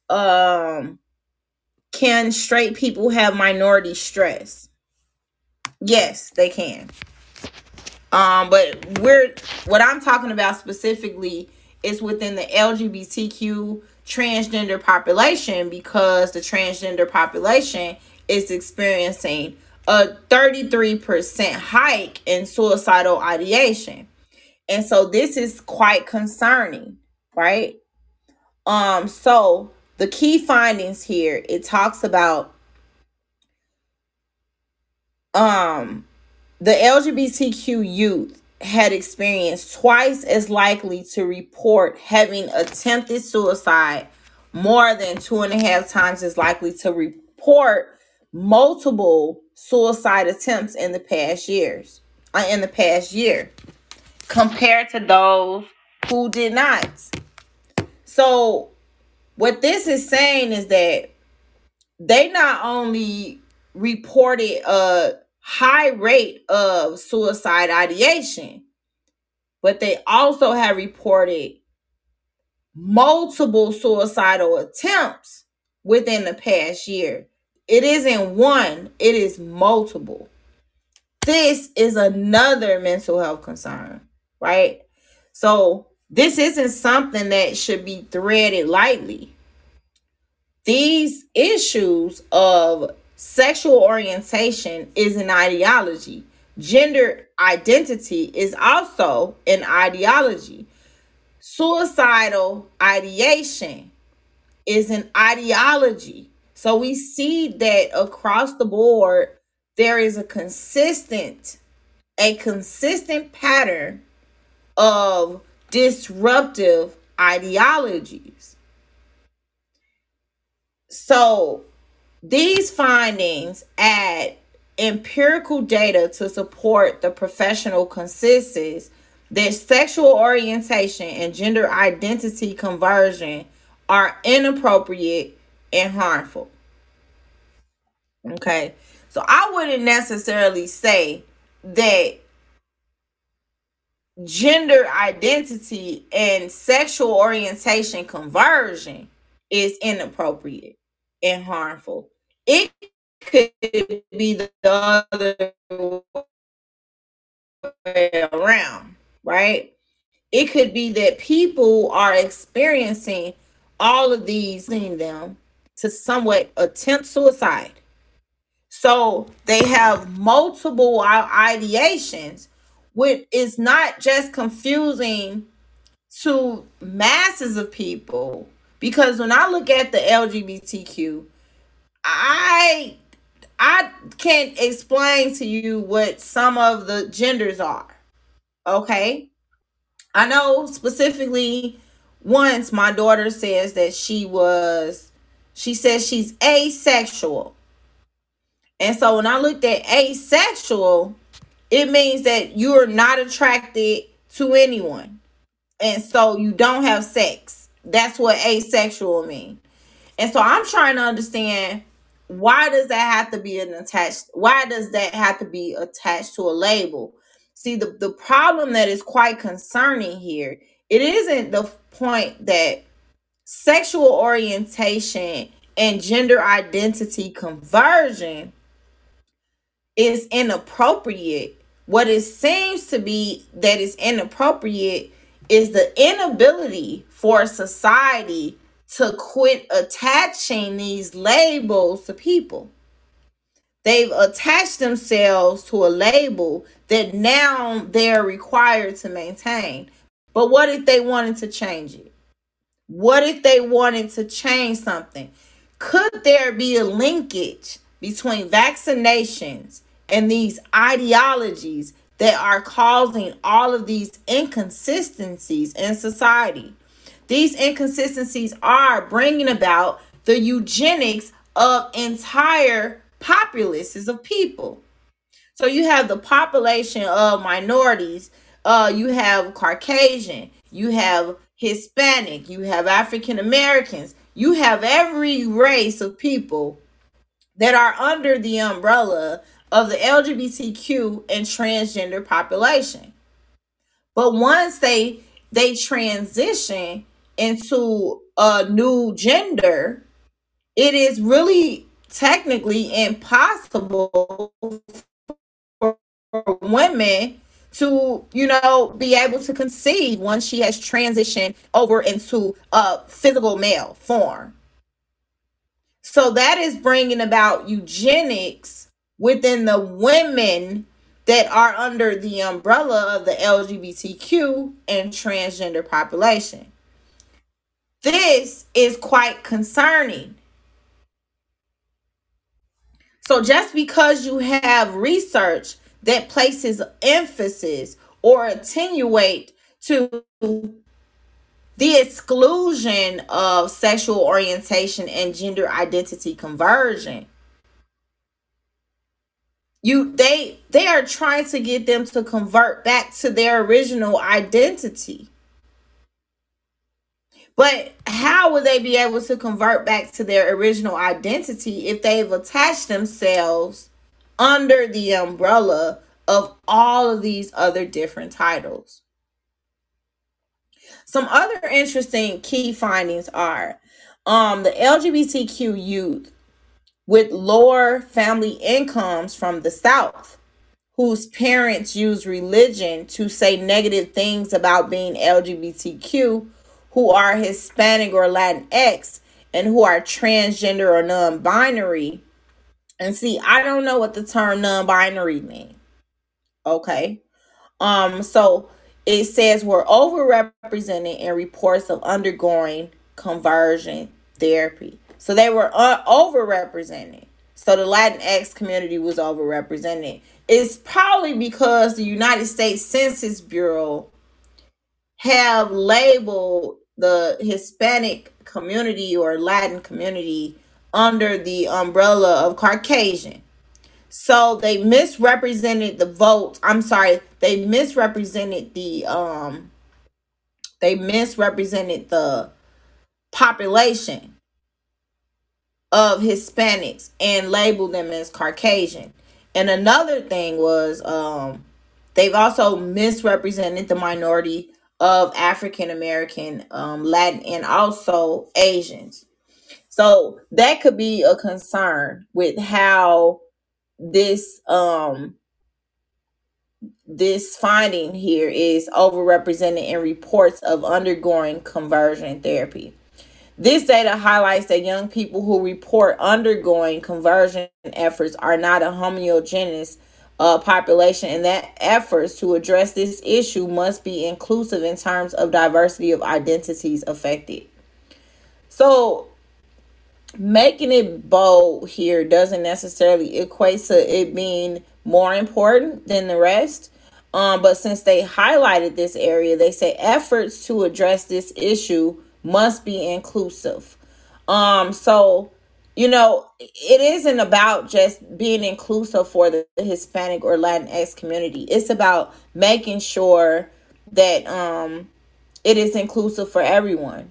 Um, can straight people have minority stress? Yes, they can. Um, but we're what I'm talking about specifically is within the L G B T Q transgender population, because the transgender population is experiencing a thirty-three percent hike in suicidal ideation. And so this is quite concerning, right? Um, so the key findings here, it talks about um, the L G B T Q youth had experienced twice as likely to report having attempted suicide, more than two and a half times as likely to report multiple suicide attempts in the past years, uh, in the past year, compared to those who did not. So what this is saying is that they not only reported a high rate of suicide ideation, but they also have reported multiple suicidal attempts within the past year. It isn't one, it is multiple. This is another mental health concern, right? So this isn't something that should be threaded lightly. These issues of sexual orientation is an ideology. Gender identity is also an ideology. Suicidal ideation is an ideology. So we see that across the board, there is a consistent, a consistent pattern of disruptive ideologies. So these findings add empirical data to support the professional consensus that sexual orientation and gender identity conversion are inappropriate and harmful. Okay, so I wouldn't necessarily say that gender identity and sexual orientation conversion is inappropriate and harmful. It could be the other way around, right? It could be that people are experiencing all of these in them to somewhat attempt suicide. So they have multiple ideations, which is not just confusing to masses of people. Because when I look at the L G B T Q, I I can't explain to you what some of the genders are. Okay? I know specifically once my daughter says that she was, she says she's asexual. And so when I looked at asexual, it means that you're not attracted to anyone. And so you don't have sex. That's what asexual mean. And so I'm trying to understand, why does that have to be an attached? Why does that have to be attached to a label? See, the, the problem that is quite concerning here, it isn't the point that sexual orientation and gender identity conversion is inappropriate. What it seems to be that is inappropriate is the inability for society to quit attaching these labels to people. They've attached themselves to a label that now they're required to maintain. But what if they wanted to change it? What if they wanted to change something? Could there be a linkage between vaccinations and these ideologies that are causing all of these inconsistencies in society? These inconsistencies are bringing about the eugenics of entire populaces of people. So you have the population of minorities. Uh, you have Caucasian. You have Hispanic. You have African Americans. You have every race of people that are under the umbrella of the L G B T Q and transgender population. But once they they transition into a new gender, it is really technically impossible for women to, you know, be able to conceive once she has transitioned over into a physical male form. So that is bringing about eugenics within the women that are under the umbrella of the L G B T Q and transgender population. This is quite concerning. So just because you have research that places emphasis or attenuate to the exclusion of sexual orientation and gender identity conversion. You they they are trying to get them to convert back to their original identity. But how would they be able to convert back to their original identity if they've attached themselves under the umbrella of all of these other different titles? Some other interesting key findings are um, the L G B T Q youth with lower family incomes from the South, whose parents use religion to say negative things about being L G B T Q, who are Hispanic or Latinx, and who are transgender or non-binary. And see, I don't know what the term non-binary means. Okay. Um, so it says we're overrepresented in reports of undergoing conversion therapy. So they were uh, overrepresented. So the Latinx community was overrepresented. It's probably because the United States Census Bureau have labeled the Hispanic community or Latin community under the umbrella of Caucasian. So they misrepresented the vote. I'm sorry, they misrepresented the um they misrepresented the population of Hispanics and labeled them as Caucasian. And another thing was um they've also misrepresented the minority of African American, um, Latin, and also Asians. So that could be a concern with how this um, this finding here is overrepresented in reports of undergoing conversion therapy. This data highlights that young people who report undergoing conversion efforts are not a homogeneous Uh, population, and that efforts to address this issue must be inclusive in terms of diversity of identities affected. So making it bold here doesn't necessarily equate to it being more important than the rest. Um, but since they highlighted this area, they say efforts to address this issue must be inclusive. Um, so You know, it isn't about just being inclusive for the Hispanic or Latinx community. It's about making sure that um, it is inclusive for everyone,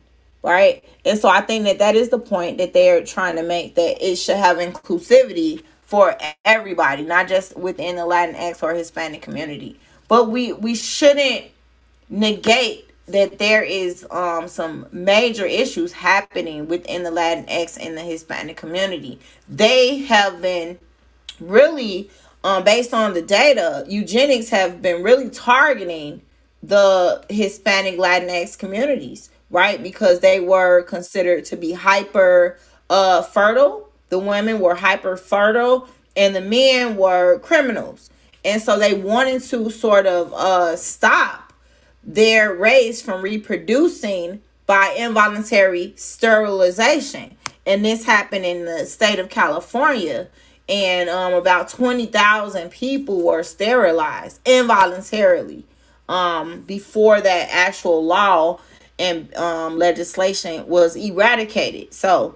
right? And so I think that that is the point that they're trying to make, that it should have inclusivity for everybody, not just within the Latinx or Hispanic community. But we, we shouldn't negate that there is um, some major issues happening within the Latinx and the Hispanic community. They have been really, um, based on the data, eugenics have been really targeting the Hispanic Latinx communities, right? Because they were considered to be hyper uh, fertile. The women were hyper fertile and the men were criminals. And so they wanted to sort of uh, stop their race from reproducing by involuntary sterilization. And this happened in the state of California. And um, about twenty thousand people were sterilized involuntarily um, before that actual law and um, legislation was eradicated. So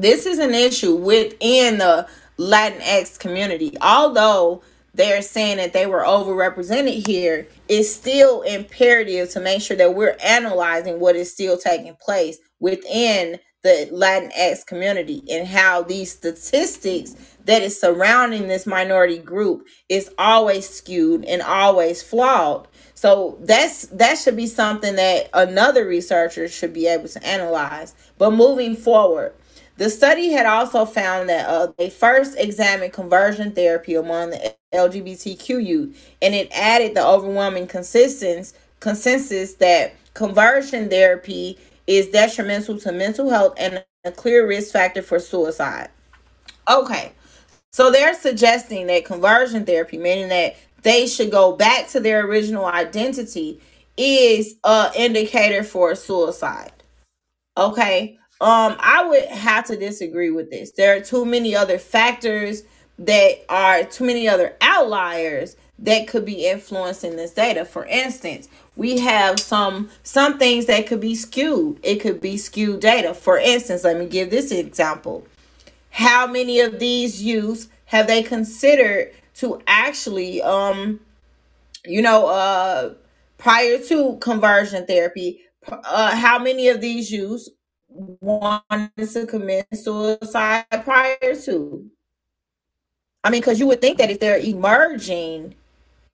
this is an issue within the Latinx community. Although they're saying that they were overrepresented here, it's still imperative to make sure that we're analyzing what is still taking place within the Latinx community and how these statistics that is surrounding this minority group is always skewed and always flawed. So that's that should be something that another researcher should be able to analyze. But moving forward, the study had also found that uh, they first examined conversion therapy among the L G B T Q youth, and it added the overwhelming consensus, consensus that conversion therapy is detrimental to mental health and a clear risk factor for suicide. Okay, so they're suggesting that conversion therapy, meaning that they should go back to their original identity, is an indicator for suicide. Okay. Um, I would have to disagree with this. There are too many other factors that are too many other outliers that could be influencing this data. For instance, we have some some things that could be skewed. It could be skewed data. For instance, let me give this example. How many of these youths have they considered to actually, um, you know, uh, prior to conversion therapy, uh, how many of these youths wanted to commit suicide prior to? I mean, because you would think that if they're emerging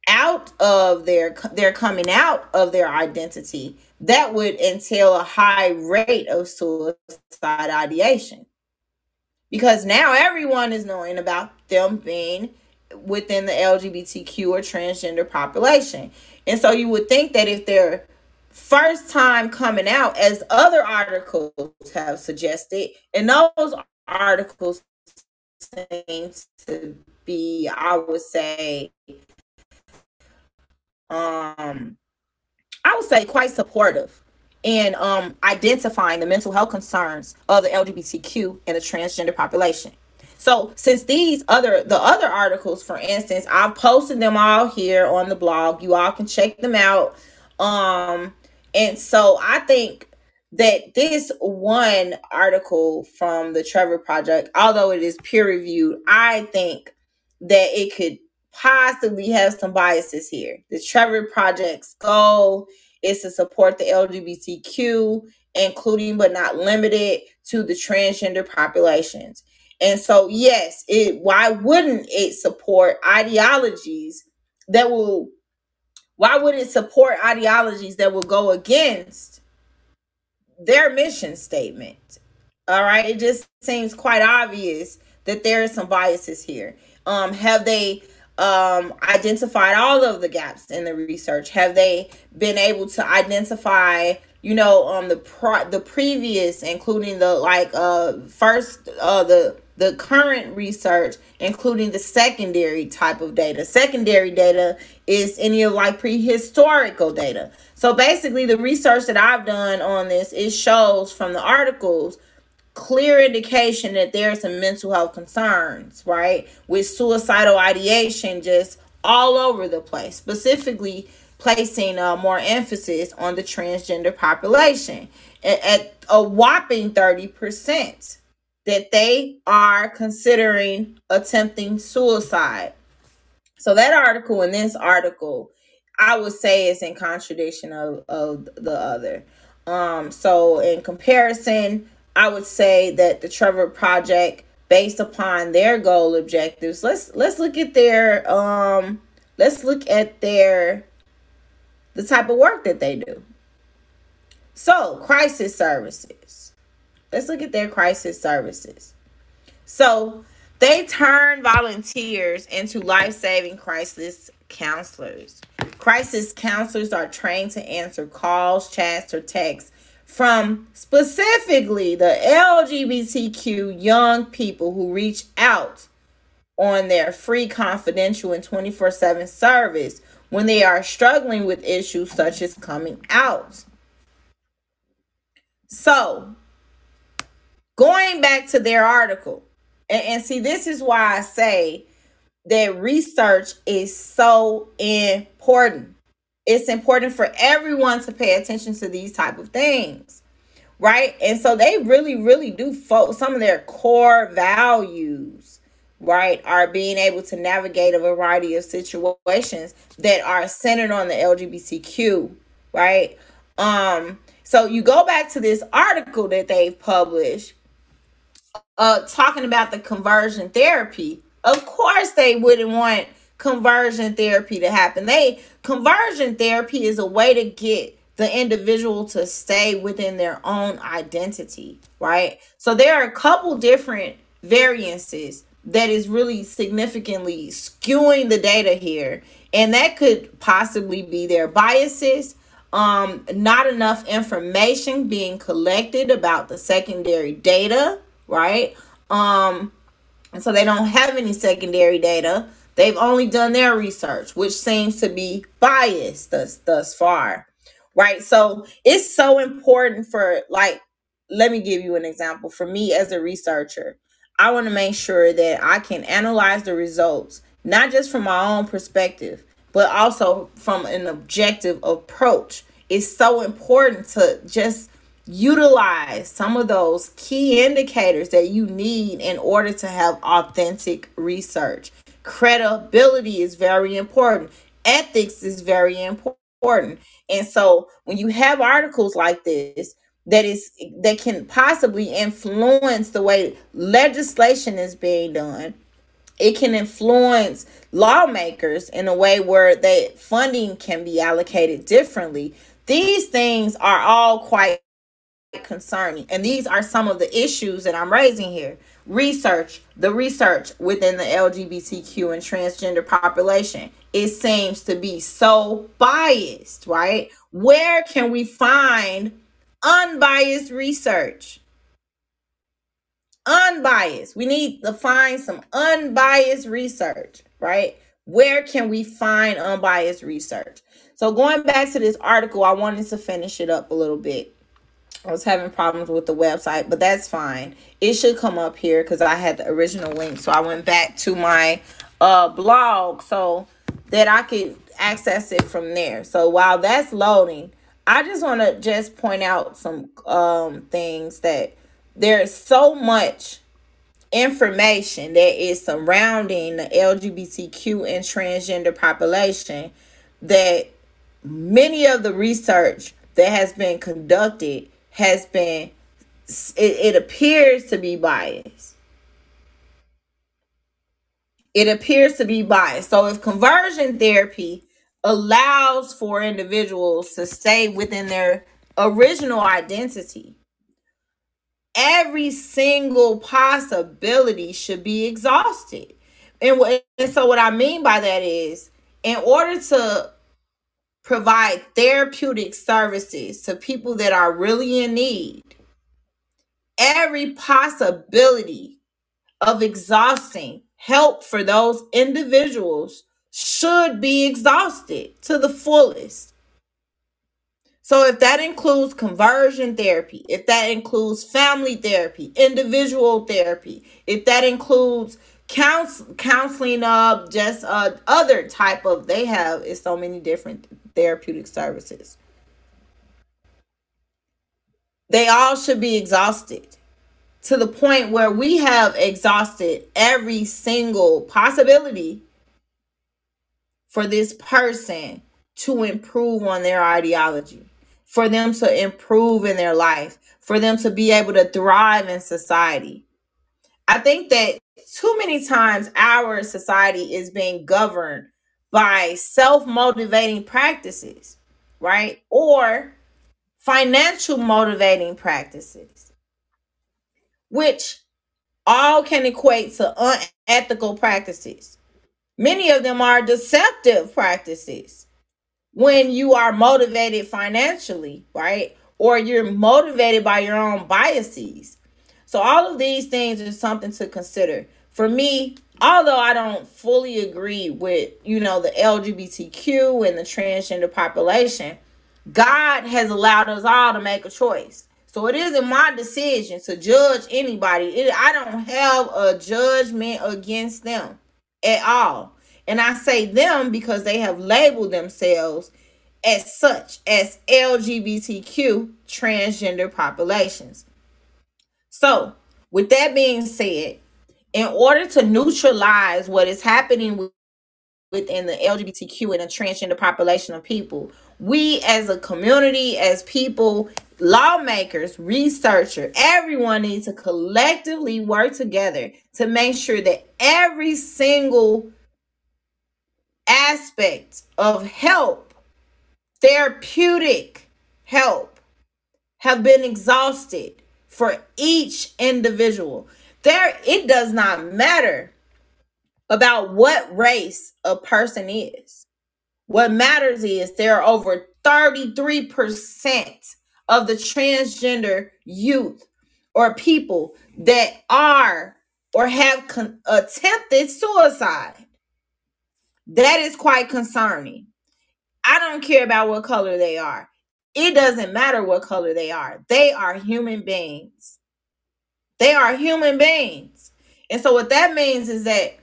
out of their, they're coming out of their identity, that would entail a high rate of suicide ideation. Because now everyone is knowing about them being within the L G B T Q or transgender population. And so you would think that if their first time coming out, as other articles have suggested, and those articles seem to be, I would say, um, I would say quite supportive in um, identifying the mental health concerns of the L G B T Q and the transgender population. So since these other, the other articles, for instance, I've posted them all here on the blog. You all can check them out. Um, and so I think that this one article from the Trevor Project, although it is peer reviewed, I think that it could possibly have some biases here. The Trevor Project's goal is to support the L G B T Q, including but not limited to the transgender populations. And so, yes, it, why wouldn't it support ideologies that will, why would it support ideologies that will go against their mission statement? All right. It just seems quite obvious that there are some biases here. Um, have they um identified all of the gaps in the research? Have they been able to identify, you know, um the pro- the previous, including the like uh first uh the the current research, including the secondary type of data? Secondary data is any of like prehistorical data. So basically the research that I've done on this, it shows from the articles clear indication that there are some mental health concerns, right? With suicidal ideation just all over the place, specifically placing uh, more emphasis on the transgender population at, at a whopping thirty percent that they are considering attempting suicide. So that article and this article, I would say, is in contradiction of, of the other. Um, so in comparison, I would say that the Trevor Project, based upon their goal objectives, let's let's look at their um, let's look at their the type of work that they do. So crisis services. Let's look at their crisis services. So they turn volunteers into life-saving crisis counselors. Crisis counselors are trained to answer calls, chats, or texts from specifically the L G B T Q young people who reach out on their free, confidential, and twenty-four seven service when they are struggling with issues such as coming out. So, going back to their article, and, and see, this is why I say that research is so important. It's important for everyone to pay attention to these type of things, right? And so they really, really do fo- some of their core values, right, are being able to navigate a variety of situations that are centered on the L G B T Q, right? Um, so you go back to this article that they've published uh, talking about the conversion therapy. Of course they wouldn't want conversion therapy to happen. They conversion therapy is a way to get the individual to stay within their own identity, right? So there are a couple different variances that is really significantly skewing the data here, and that could possibly be their biases, um, not enough information being collected about the secondary data, right? Um, and so they don't have any secondary data. They've only done their research, which seems to be biased thus, thus far, right? So it's so important for, like, let me give you an example. For me as a researcher, I want to make sure that I can analyze the results, not just from my own perspective, but also from an objective approach. It's so important to just utilize some of those key indicators that you need in order to have authentic research. Credibility is very important. Ethics is very important. And so when you have articles like this, that is that can possibly influence the way legislation is being done, it can influence lawmakers in a way where the funding can be allocated differently. These things are all quite concerning, and these are some of the issues that I'm raising here. Research, the research within the L G B T Q and transgender population, it seems to be so biased, right? Where can we find unbiased research? Unbiased. We need to find some unbiased research, right? Where can we find unbiased research? So going back to this article, I wanted to finish it up a little bit. I was having problems with the website, but that's fine. It should come up here because I had the original link. So I went back to my uh, blog so that I could access it from there. So while that's loading, I just want to just point out some um, things that there is so much information that is surrounding the L G B T Q and transgender population that many of the research that has been conducted has been, it, it appears to be biased. It appears to be biased. So if conversion therapy allows for individuals to stay within their original identity, every single possibility should be exhausted. And, what, and so what I mean by that is, in order to provide therapeutic services to people that are really in need, every possibility of exhausting help for those individuals should be exhausted to the fullest. So if that includes conversion therapy, if that includes family therapy, individual therapy, if that includes counsel, counseling of just uh, other type of, they have is so many different therapeutic services. They all should be exhausted to the point where we have exhausted every single possibility for this person to improve on their ideology, for them to improve in their life, for them to be able to thrive in society. I think that too many times our society is being governed by self-motivating practices, right? Or financial motivating practices, which all can equate to unethical practices. Many of them are deceptive practices. When you are motivated financially, right? Or you're motivated by your own biases. So all of these things are something to consider. For me, although I don't fully agree with, you know, the L G B T Q and the transgender population, God has allowed us all to make a choice. So it isn't my decision to judge anybody. It, I don't have a judgment against them at all. And I say them because they have labeled themselves as such, as L G B T Q transgender populations. So, with that being said, in order to neutralize what is happening within the L G B T Q and the transgender population of people, we as a community, as people, lawmakers, researchers, everyone needs to collectively work together to make sure that every single aspect of help, therapeutic help, have been exhausted for each individual. There, it does not matter about what race a person is. What matters is there are over thirty-three percent of the transgender youth or people that are or have con- attempted suicide. That is quite concerning. I don't care about what color they are. It doesn't matter what color they are. They are human beings. They are human beings. And so what that means is that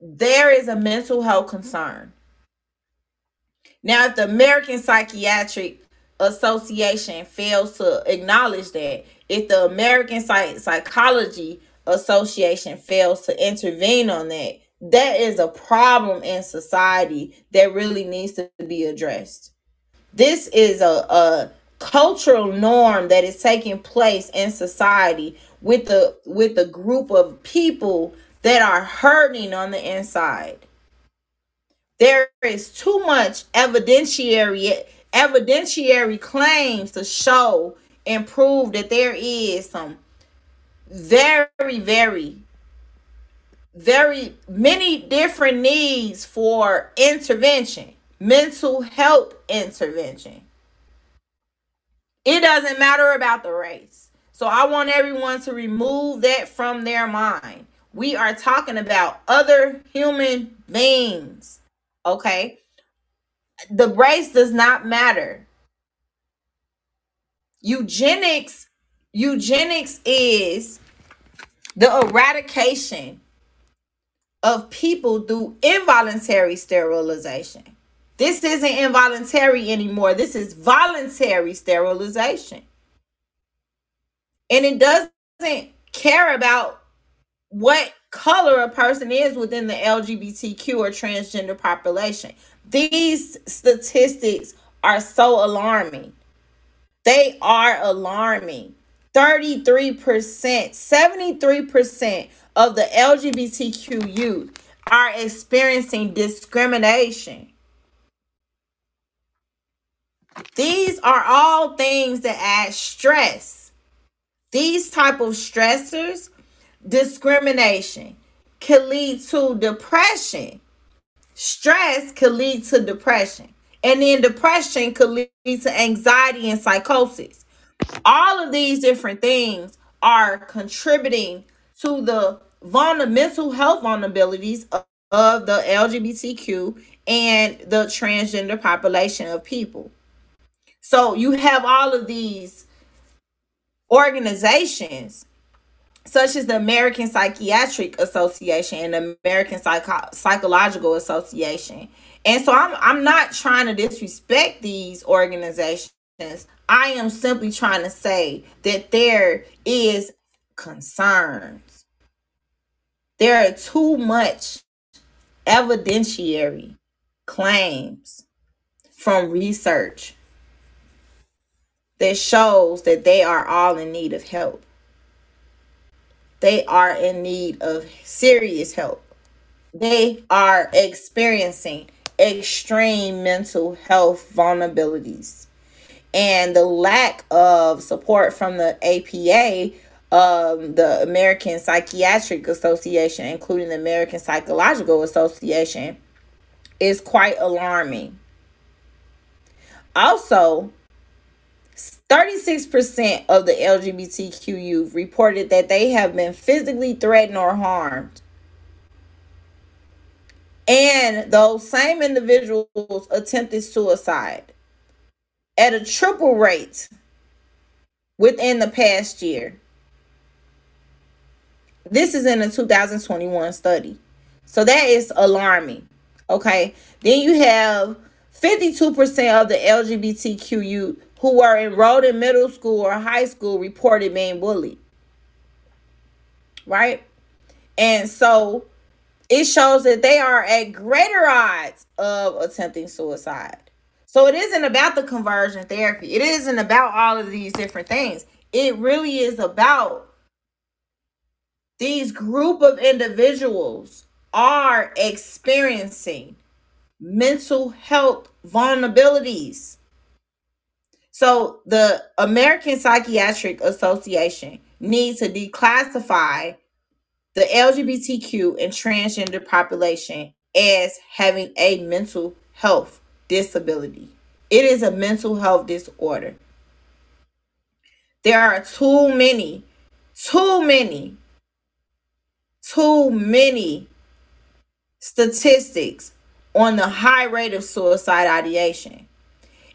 there is a mental health concern. Now, if the American Psychiatric Association fails to acknowledge that, if the American Psych- Psychology Association fails to intervene on that, that is a problem in society that really needs to be addressed. This is a, a cultural norm that is taking place in society with the with a group of people that are hurting on the inside. There is too much evidentiary evidentiary claims to show and prove that there is some very, very, very many different needs for intervention, mental health intervention. It doesn't matter about the race. So I want everyone to remove that from their mind. We are talking about other human beings, okay? The race does not matter. Eugenics, eugenics is the eradication of people through involuntary sterilization. This isn't involuntary anymore. This is voluntary sterilization. And it doesn't care about what color a person is within the L G B T Q or transgender population. These statistics are so alarming. They are alarming. thirty-three percent, seventy-three percent of the L G B T Q youth are experiencing discrimination. These are all things that add stress. These type of stressors, discrimination, can lead to depression. Stress could lead to depression. And then depression could lead to anxiety and psychosis. All of these different things are contributing to the vulner- mental health vulnerabilities of, of the L G B T Q and the transgender population of people. So you have all of these organizations, such as the American Psychiatric Association and the American Psycho- Psychological Association. And so I'm I'm not trying to disrespect these organizations. I am simply trying to say that there is concerns. There are too much evidentiary claims from research that shows that they are all in need of help. They are in need of serious help. They are experiencing extreme mental health vulnerabilities. And the lack of support from the A P A, um, the American Psychiatric Association, including the American Psychological Association, is quite alarming. Also, thirty-six percent of the L G B T Q youth reported that they have been physically threatened or harmed. And those same individuals attempted suicide at a triple rate within the past year. This is in a two thousand twenty-one study. So that is alarming. Okay. Then you have fifty-two percent of the L G B T Q youth who were enrolled in middle school or high school reported being bullied, right? And so it shows that they are at greater odds of attempting suicide. So it isn't about the conversion therapy. It isn't about all of these different things. It really is about these group of individuals are experiencing mental health vulnerabilities. So the American Psychiatric Association needs to declassify the L G B T Q and transgender population as having a mental health disability. It is a mental health disorder. There are too many, too many, too many statistics on the high rate of suicide ideation.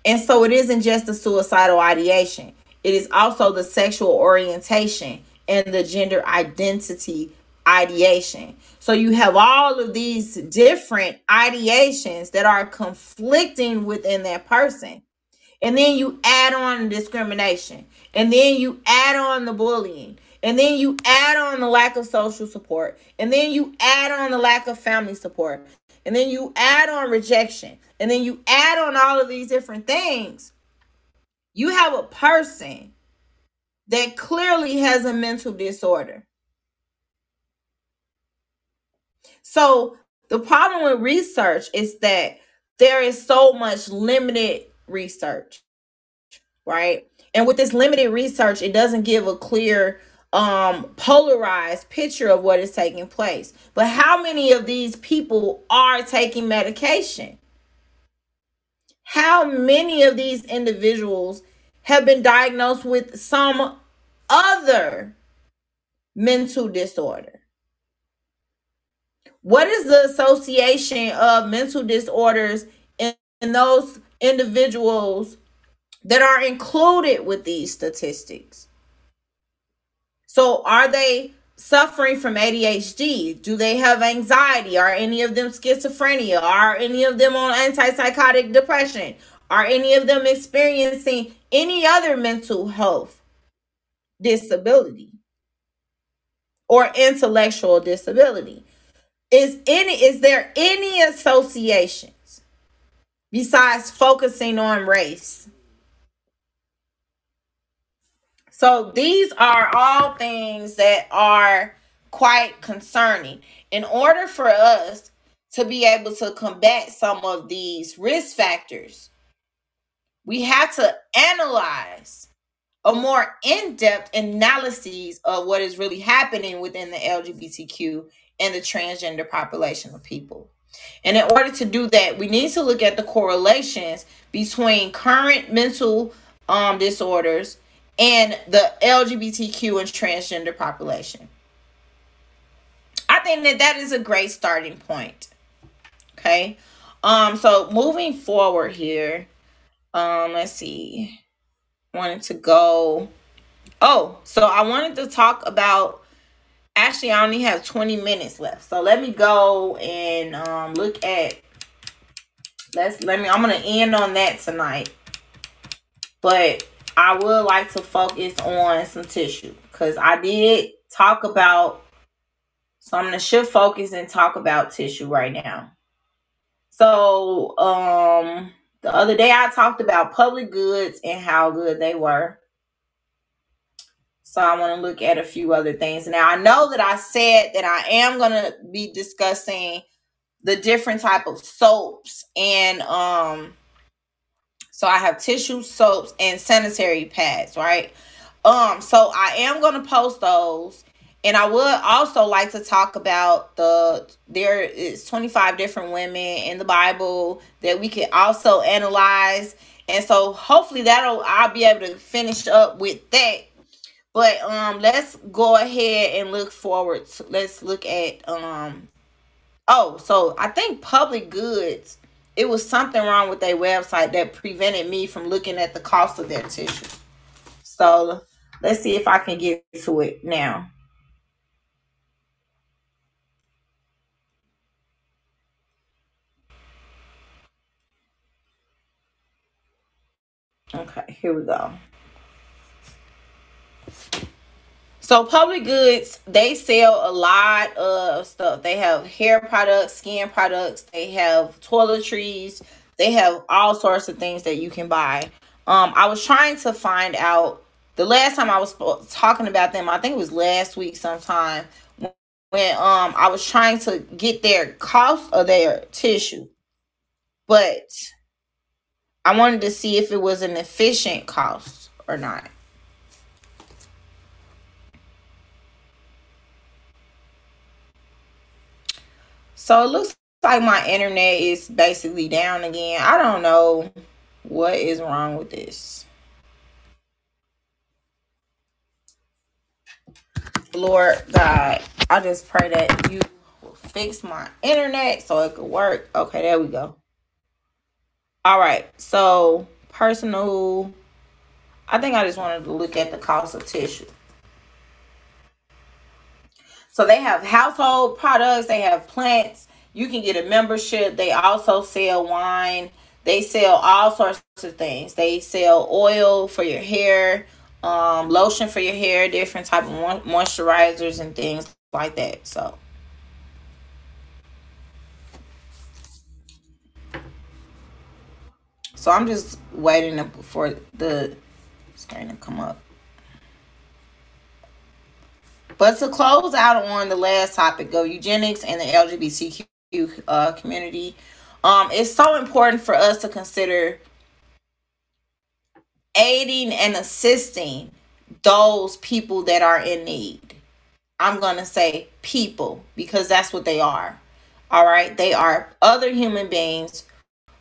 And so it isn't just the suicidal ideation. It is also the sexual orientation and the gender identity ideation. So you have all of these different ideations that are conflicting within that person. And then you add on discrimination. And then you add on the bullying. And then you add on the lack of social support. And then you add on the lack of family support. And then you add on rejection. And then you add on all of these different things. You have a person that clearly has a mental disorder. So the problem with research is that there is so much limited research, right? And with this limited research, it doesn't give a clear, um, polarized picture of what is taking place. But how many of these people are taking medication? How many of these individuals have been diagnosed with some other mental disorder? What is the association of mental disorders in, in those individuals that are included with these statistics? So are they suffering from A D H D? Do they have anxiety? Are any of them schizophrenia? Are any of them on antipsychotic depression? Are any of them experiencing any other mental health disability or intellectual disability? Is any is there any association? Besides focusing on race. So these are all things that are quite concerning. In order for us to be able to combat some of these risk factors, we have to analyze a more in-depth analysis of what is really happening within the L G B T Q and the transgender population of people. And in order to do that, we need to look at the correlations between current mental um, disorders and the L G B T Q and transgender population. I think that that is a great starting point. Okay. Um. So moving forward here, um. Let's see. Wanted to go. Oh, so I wanted to talk about. Actually, I only have twenty minutes left. So let me go and um, look at, let's, let me, I'm going to end on that tonight. But I would like to focus on some tissue because I did talk about, so I'm going to shift focus and talk about tissue right now. So um, the other day I talked about public goods and how good they were. So I want to look at a few other things. Now, I know that I said that I am going to be discussing the different type of soaps. And um, so I have tissue, soaps, and sanitary pads, right? Um, so I am going to post those. And I would also like to talk about the, there is twenty-five different women in the Bible that we can also analyze. And so hopefully that'll, I'll be able to finish up with that. But um, let's go ahead and look forward. To, let's look at, um, oh, so I think Public Goods, it was something wrong with their website that prevented me from looking at the cost of their tissue. So let's see if I can get to it now. Okay, here we go. So Public Goods, they sell a lot of stuff. They have hair products, skin products. They have toiletries. They have all sorts of things that you can buy. Um, I was trying to find out the last time I was talking about them. I think it was last week sometime when um, I was trying to get their cost of their tissue. But I wanted to see if it was an efficient cost or not. So it looks like my internet is basically down again. I don't know what is wrong with this. Lord God, I just pray that you will fix my internet so it could work. Okay, there we go. All right, so personal. I think I just wanted to look at the cost of tissue. So they have household products. They have plants. You can get a membership. They also sell wine. They sell all sorts of things. They sell oil for your hair, um, lotion for your hair, different type of moisturizers and things like that. So. So I'm just waiting for the screen to come up. But to close out on the last topic of eugenics and the L G B T Q uh, community, um, it's so important for us to consider aiding and assisting those people that are in need. I'm going to say people because that's what they are. All right. They are other human beings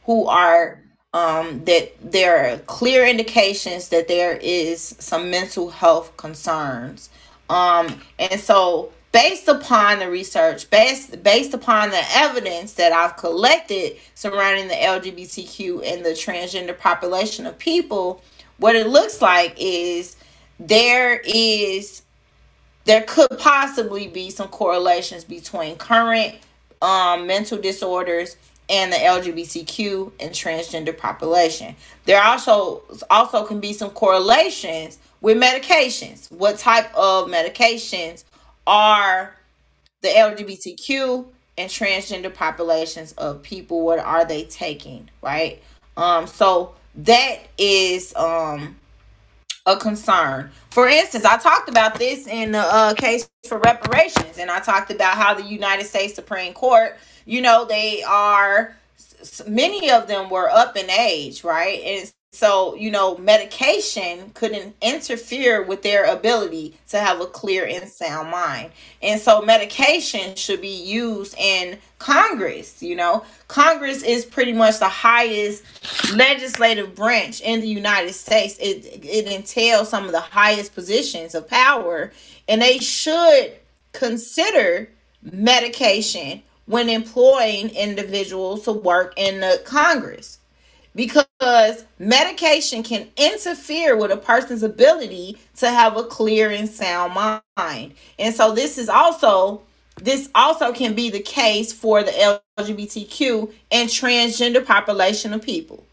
who are um, that there are clear indications that there is some mental health concerns. Um, and so based upon the research, based, based upon the evidence that I've collected surrounding the L G B T Q and the transgender population of people, what it looks like is there is, there could possibly be some correlations between current, um, mental disorders and the L G B T Q and transgender population. There also, also can be some correlations with medications. What type of medications are the L G B T Q and transgender populations of people? What are they taking, right? Um, so that is um, a concern. For instance, I talked about this in the uh, case for reparations, and I talked about how the United States Supreme Court, you know, they are, many of them were up in age, right? And it's, So, you know, medication couldn't interfere with their ability to have a clear and sound mind. And so medication should be used in Congress. You know, Congress is pretty much the highest legislative branch in the United States. It, it entails some of the highest positions of power, and they should consider medication when employing individuals to work in the Congress. Because medication can interfere with a person's ability to have a clear and sound mind. And so this is also, this also can be the case for the L G B T Q and transgender population of people.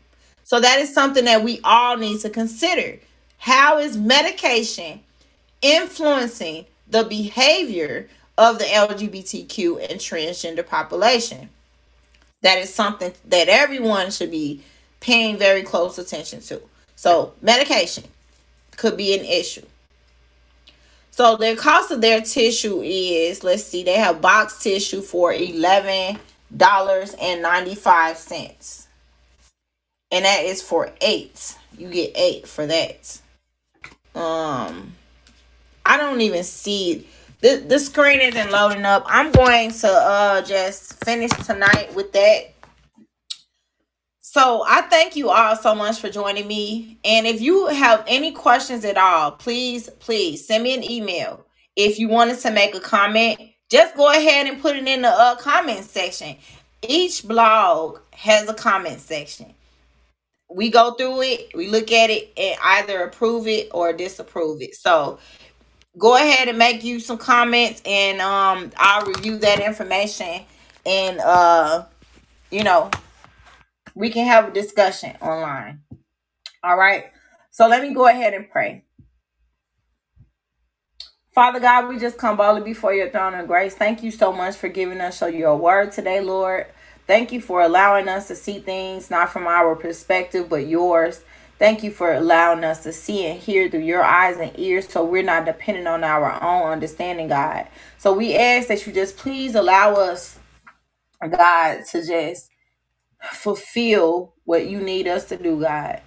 So that is something that we all need to consider. How is medication influencing the behavior of the L G B T Q and transgender population? That is something that everyone should be paying very close attention to. So medication could be an issue. So the cost of their tissue is, let's see, they have box tissue for eleven dollars and ninety-five cents. And that is for eight. You get eight for that. Um, I don't even see, the, the screen isn't loading up. I'm going to uh just finish tonight with that. So I thank you all so much for joining me. And if you have any questions at all, please, please send me an email. If you wanted to make a comment, just go ahead and put it in the uh, comment section. Each blog has a comment section. We go through it, we look at it, and either approve it or disapprove it. So go ahead and make you some comments, and um, I'll review that information, and uh, you know, we can have a discussion online. All right. So let me go ahead and pray. Father God, we just come boldly before your throne of grace. Thank you so much for giving us your word today, Lord. Thank you for allowing us to see things not from our perspective, but yours. Thank you for allowing us to see and hear through your eyes and ears, so we're not dependent on our own understanding, God. So we ask that you just please allow us, God, to just fulfill what you need us to do, God.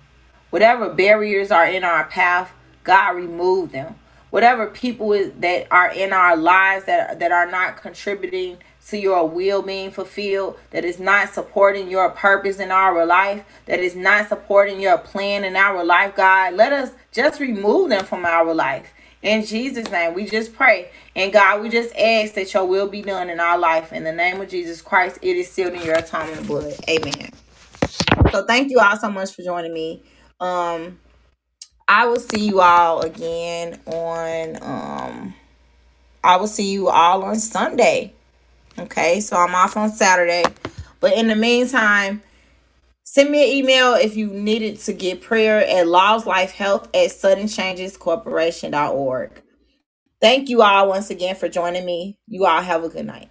Whatever barriers are in our path, God, remove them. Whatever people is, that are in our lives that, that are not contributing to your will being fulfilled, that is not supporting your purpose in our life, that is not supporting your plan in our life, God, let us just remove them from our life. In Jesus' name, we just pray. And God, we just ask that your will be done in our life. In the name of Jesus Christ, it is sealed in your atonement blood. Amen. So thank you all so much for joining me. Um, I will see you all again on, um, I will see you all on Sunday. Okay, so I'm off on Saturday. But in the meantime, send me an email if you needed to get prayer at Laws, Life, Health at sudden changes corporation dot org. Thank you all once again for joining me. You all have a good night.